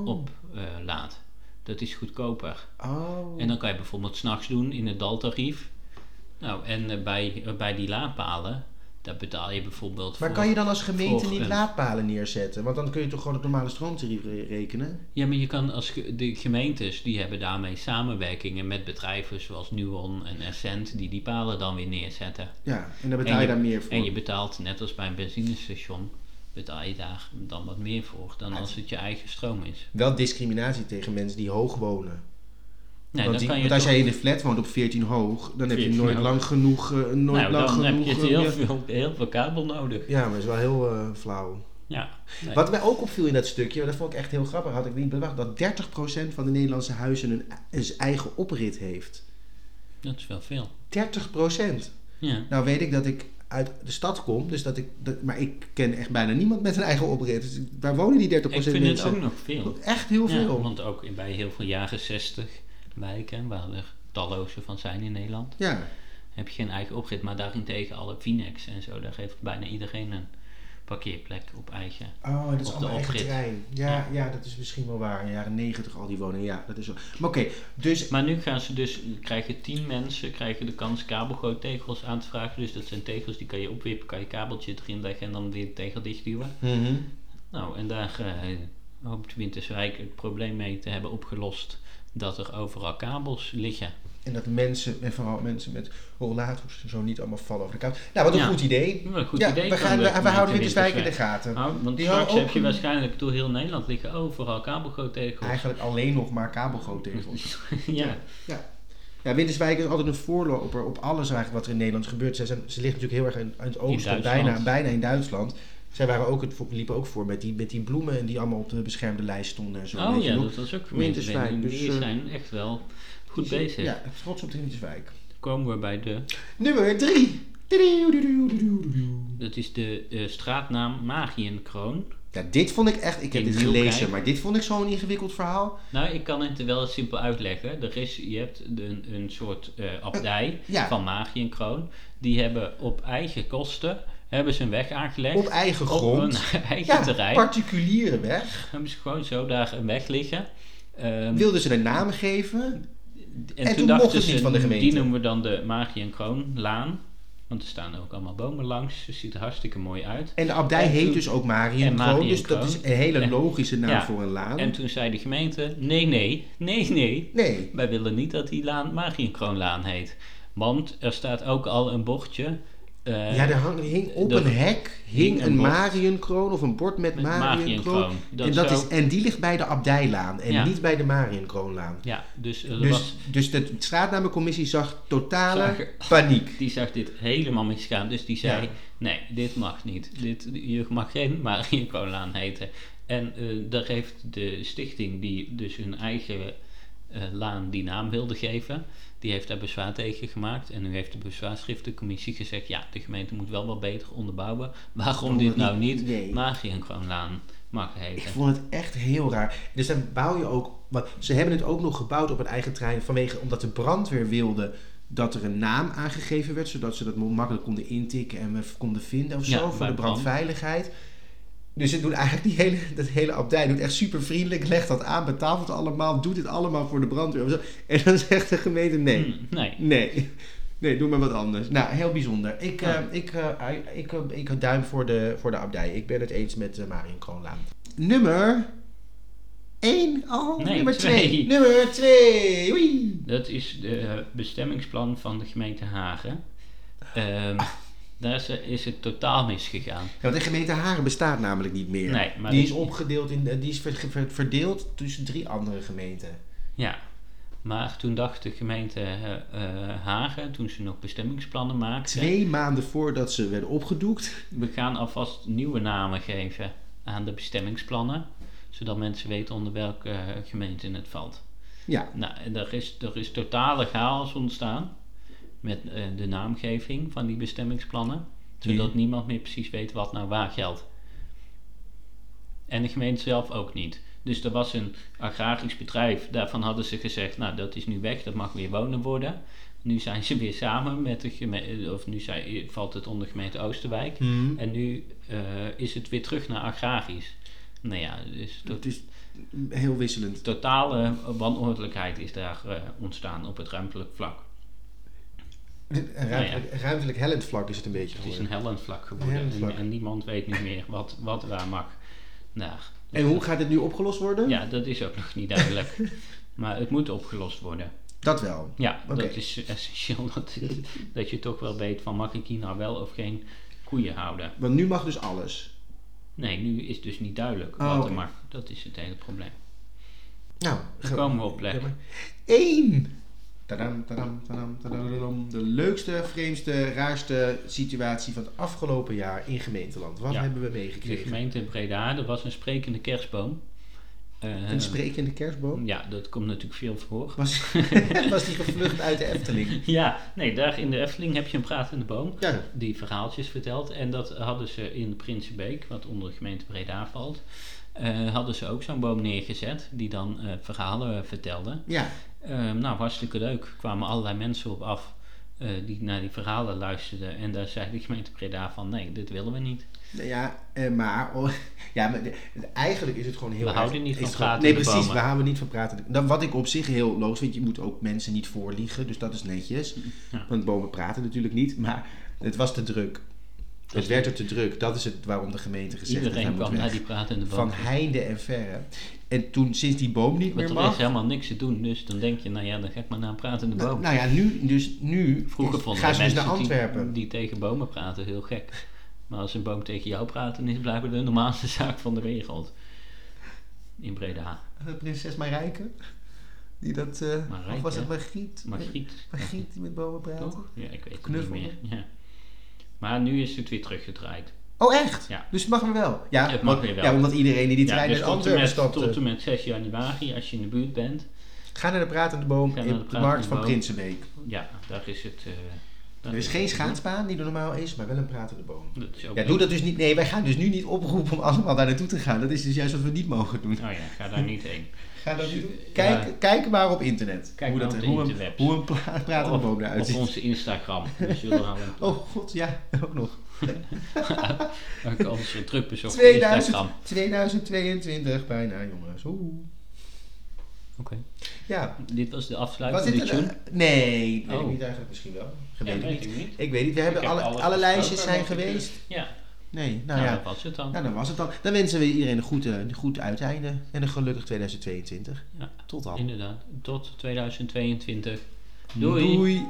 oplaadt. Dat is goedkoper. Oh. En dan kan je bijvoorbeeld 's nachts doen in het daltarief. Nou, en bij die laadpalen... Dat betaal je bijvoorbeeld voor... Maar kan je dan als gemeente niet laadpalen neerzetten? Want dan kun je toch gewoon het normale stroomtarief rekenen? Ja, maar je kan als... De gemeentes, die hebben daarmee samenwerkingen met bedrijven zoals Nuon en Essent... die palen dan weer neerzetten. Ja, en dan betaal je daar meer voor. En je betaalt, net als bij een benzinestation... betaal je daar dan wat meer voor dan als het je eigen stroom is. Wel discriminatie tegen mensen die hoog wonen. Nee, want als jij in een flat woont op 14 hoog, dan heb je nooit lang genoeg... heel veel kabel nodig. Ja, maar dat is wel heel flauw. Ja. Nee. Wat mij ook opviel in dat stukje, dat vond ik echt heel grappig, had ik niet bedacht, dat 30% van de Nederlandse huizen een eigen oprit heeft. Dat is wel veel. 30%? Ja. Nou weet ik dat ik uit de stad kom, dus maar ik ken echt bijna niemand met een eigen oprit. Dus waar wonen die 30% mensen? Ik vind het ook nog veel. Echt heel veel. Want ook bij heel veel jaren 60... wijken, waar er talloze van zijn in Nederland. Ja. Heb je geen eigen oprit, maar daarentegen alle Vinex en zo, daar heeft bijna iedereen een parkeerplek op eigen. Oh, dat is allemaal eigen terrein. Ja, dat is misschien wel waar. In de jaren 90 al die woningen, ja, dat is wel. Maar oké, dus... Maar nu gaan ze dus, krijgen 10 mensen, krijgen de kans kabelgroottegels aan te vragen, dus dat zijn tegels die kan je opwippen, kan je kabeltje erin leggen en dan weer de tegel dichtduwen. Mm-hmm. Nou, en daar hoopt Winterswijk het probleem mee te hebben opgelost. Dat er overal kabels liggen. En dat mensen, en vooral mensen met rollators, zo niet allemaal vallen over de kabels. Nou, wat een goed idee. Een goed idee. We houden Winterswijk in de gaten. Want straks heb je waarschijnlijk door heel Nederland liggen overal kabelgroottegels. Eigenlijk alleen nog maar kabelgroottegels. Ja, Winterswijk is altijd een voorloper op alles eigenlijk wat er in Nederland gebeurt. Ze liggen natuurlijk heel erg aan het oosten, bijna in Duitsland. Zij waren ook, liepen ook voor met die bloemen en die allemaal op de beschermde lijst stonden en zo. Oh ja, dat was ook Winterswijk. Dus die zijn echt wel goed bezig. Ja, trots op de Winterswijk. Dan komen we bij de... Nummer 3. Dat is de straatnaam Mariënkroon. Ja, dit vond ik echt... Ik heb dit gelezen, maar dit vond ik zo'n ingewikkeld verhaal. Nou, ik kan het wel simpel uitleggen. Je hebt een soort abdij van Mariënkroon. Die hebben op eigen kosten... Hebben ze een weg aangelegd. Op eigen grond. Op eigen terrein. Particuliere weg. Hebben ze gewoon zo daar een weg liggen. Wilden ze een naam geven. En toen dachten mochten ze niet van de gemeente. Die noemen we dan de Mariënkroonlaan. Want er staan ook allemaal bomen langs. Dus het ziet er hartstikke mooi uit. En de abdij heet dus ook Mariënkroon. Dus dat is een hele logische naam voor een laan. En toen zei de gemeente, nee. Wij willen niet dat die laan Mariënkroonlaan heet. Want er staat ook al een bordje... er hing op een hek een Mariënkroon of een bord met Mariënkroon. En die ligt bij de Abdijlaan en niet bij de Mariënkroonlaan. Ja, dus de straatnamencommissie zag paniek. Die zag dit helemaal misgaan. Dus die zei, nee, dit mag niet. Je mag geen Mariënkroonlaan heten. En daar heeft de stichting die dus hun eigen laan die naam wilde geven... Die heeft daar bezwaar tegen gemaakt. En nu heeft de bezwaarschriftencommissie gezegd... ja, de gemeente moet wel wat beter onderbouwen... waarom dit nou niet Mariënkroonlaan mag heten. Ik vond het echt heel raar. Dus dan bouw je ook... Want ze hebben het ook nog gebouwd op een eigen terrein... omdat de brandweer wilde... dat er een naam aangegeven werd... zodat ze dat makkelijk konden intikken... en we konden vinden of zo voor de brandveiligheid. Dus ze doen eigenlijk dat hele abdij doet echt super vriendelijk, legt dat aan, betaalt het allemaal, doet het allemaal voor de brandweer. En dan zegt de gemeente nee, doe maar wat anders. Nou, heel bijzonder. Ik duim voor de abdij. Ik ben het eens met Mariënkroonlaan. Nummer 1. Oh, nee, nummer 2. Nummer 2. Oei. Dat is de bestemmingsplan van de gemeente Hagen. Daar is het totaal misgegaan. Ja, want de gemeente Haren bestaat namelijk niet meer. Nee, maar die is opgedeeld verdeeld tussen 3 andere gemeenten. Ja, maar toen dacht de gemeente Haren, toen ze nog bestemmingsplannen maakten... 2 maanden voordat ze werden opgedoekt. We gaan alvast nieuwe namen geven aan de bestemmingsplannen, zodat mensen weten onder welke gemeente het valt. Ja. Nou, er is totale chaos ontstaan met de naamgeving van die bestemmingsplannen, zodat niemand meer precies weet wat nou waar geldt. En de gemeente zelf ook niet. Dus er was een agrarisch bedrijf, daarvan hadden ze gezegd, nou dat is nu weg, dat mag weer wonen worden. Nu zijn ze weer samen met de gemeente, of nu valt het onder gemeente Oosterwijk. Mm. En nu is het weer terug naar agrarisch. Nou ja, dus dat is heel wisselend. Totale wanordelijkheid is daar ontstaan op het ruimtelijk vlak. Ruimtelijk hellend vlak is het een beetje geworden. Het is een hellend vlak geworden en niemand weet nu meer wat waar mag. Nou, dus en hoe gaat het nu opgelost worden? Ja, dat is ook nog niet duidelijk. Maar het moet opgelost worden. Dat wel? Ja, okay. Dat is essentieel dat je toch wel weet van mag ik hier nou wel of geen koeien houden. Want nu mag dus alles? Nee, nu is dus niet duidelijk wat er mag. Dat is het hele probleem. Nou, daar komen we op leggen. 1! Tadam, tadam, tadam, tadam. De leukste, vreemdste, raarste situatie van het afgelopen jaar in gemeenteland. Wat hebben we meegekregen? De gemeente Breda, er was een sprekende kerstboom. Een sprekende kerstboom? Ja, dat komt natuurlijk veel voor. Was die gevlucht uit de Efteling? Ja, nee, daar in de Efteling heb je een pratende boom die verhaaltjes vertelt. En dat hadden ze in Prinsenbeek, wat onder de gemeente Breda valt. Hadden ze ook zo'n boom neergezet die dan verhalen vertelde. Ja. Nou, hartstikke leuk. Kwamen allerlei mensen op af die naar die verhalen luisterden. En daar zei de gemeente Breda van, nee, dit willen we niet. Nou ja, eigenlijk is het gewoon heel... We houden niet van praten. Nee, precies, bomen. We houden niet van praten. Dan, wat ik op zich heel logisch vind, je moet ook mensen niet voorliegen. Dus dat is netjes. Ja. Want bomen praten natuurlijk niet. Maar het was te druk. Het werd er te druk. Dat is het waarom de gemeente gezegd heeft. Iedereen kwam naar die pratende boom. Van heinde en verre. En toen, sinds die boom niet meer mag... Er is helemaal niks te doen. Dus dan denk je, nou ja, dan ga ik maar naar een pratende boom. Nou ja, nu vroeger vonden gaan ze dus naar Antwerpen. Die tegen bomen praten, heel gek. Maar als een boom tegen jou praat, dan is het blijkbaar de normaalste zaak van de wereld. In Breda. De prinses Marijke? Die dat... Marijke, of was het Margriet? Margriet die met bomen praat. Toch? Ja, ik weet Knuffelen. Het niet meer. Ja. Maar nu is het weer teruggedraaid. Oh, echt? Ja. Dus het mag weer wel? Ja, het mag weer wel. Ja, omdat iedereen in die trein dus naar Antwerpen stapte. Tot en met 6 januari, als je in de buurt bent. Ga naar de Pratende Boom in de markt van Prinsenbeek. Ja, daar is het... er is geen schaatsbaan die er normaal is, maar wel een pratende boom. Doe dat dus niet. Nee, wij gaan dus nu niet oproepen om allemaal daar naartoe te gaan. Dat is dus juist wat we niet mogen doen. Nou ja, ga daar niet heen. Ga dat niet doen. Kijk maar op internet. Kijk hoe, hoe een pratende boom eruit ziet. Op onze Instagram. We zullen oh god, ja, ook nog. Ook onze trucjes op Instagram. 2022 bijna, jongens. Oeh. Oké. Okay. Ja. Dit was de afsluiting. Nee, weet ik niet eigenlijk. Misschien wel. Ik weet niet. We hebben alle lijstjes zijn geweest. Ja. Nee, nou ja. Dat was het dan. Nou, dan was het dan. Dan wensen we iedereen een goed uiteinde. En een gelukkig 2022. Ja. Tot dan. Inderdaad. Tot 2022. Doei.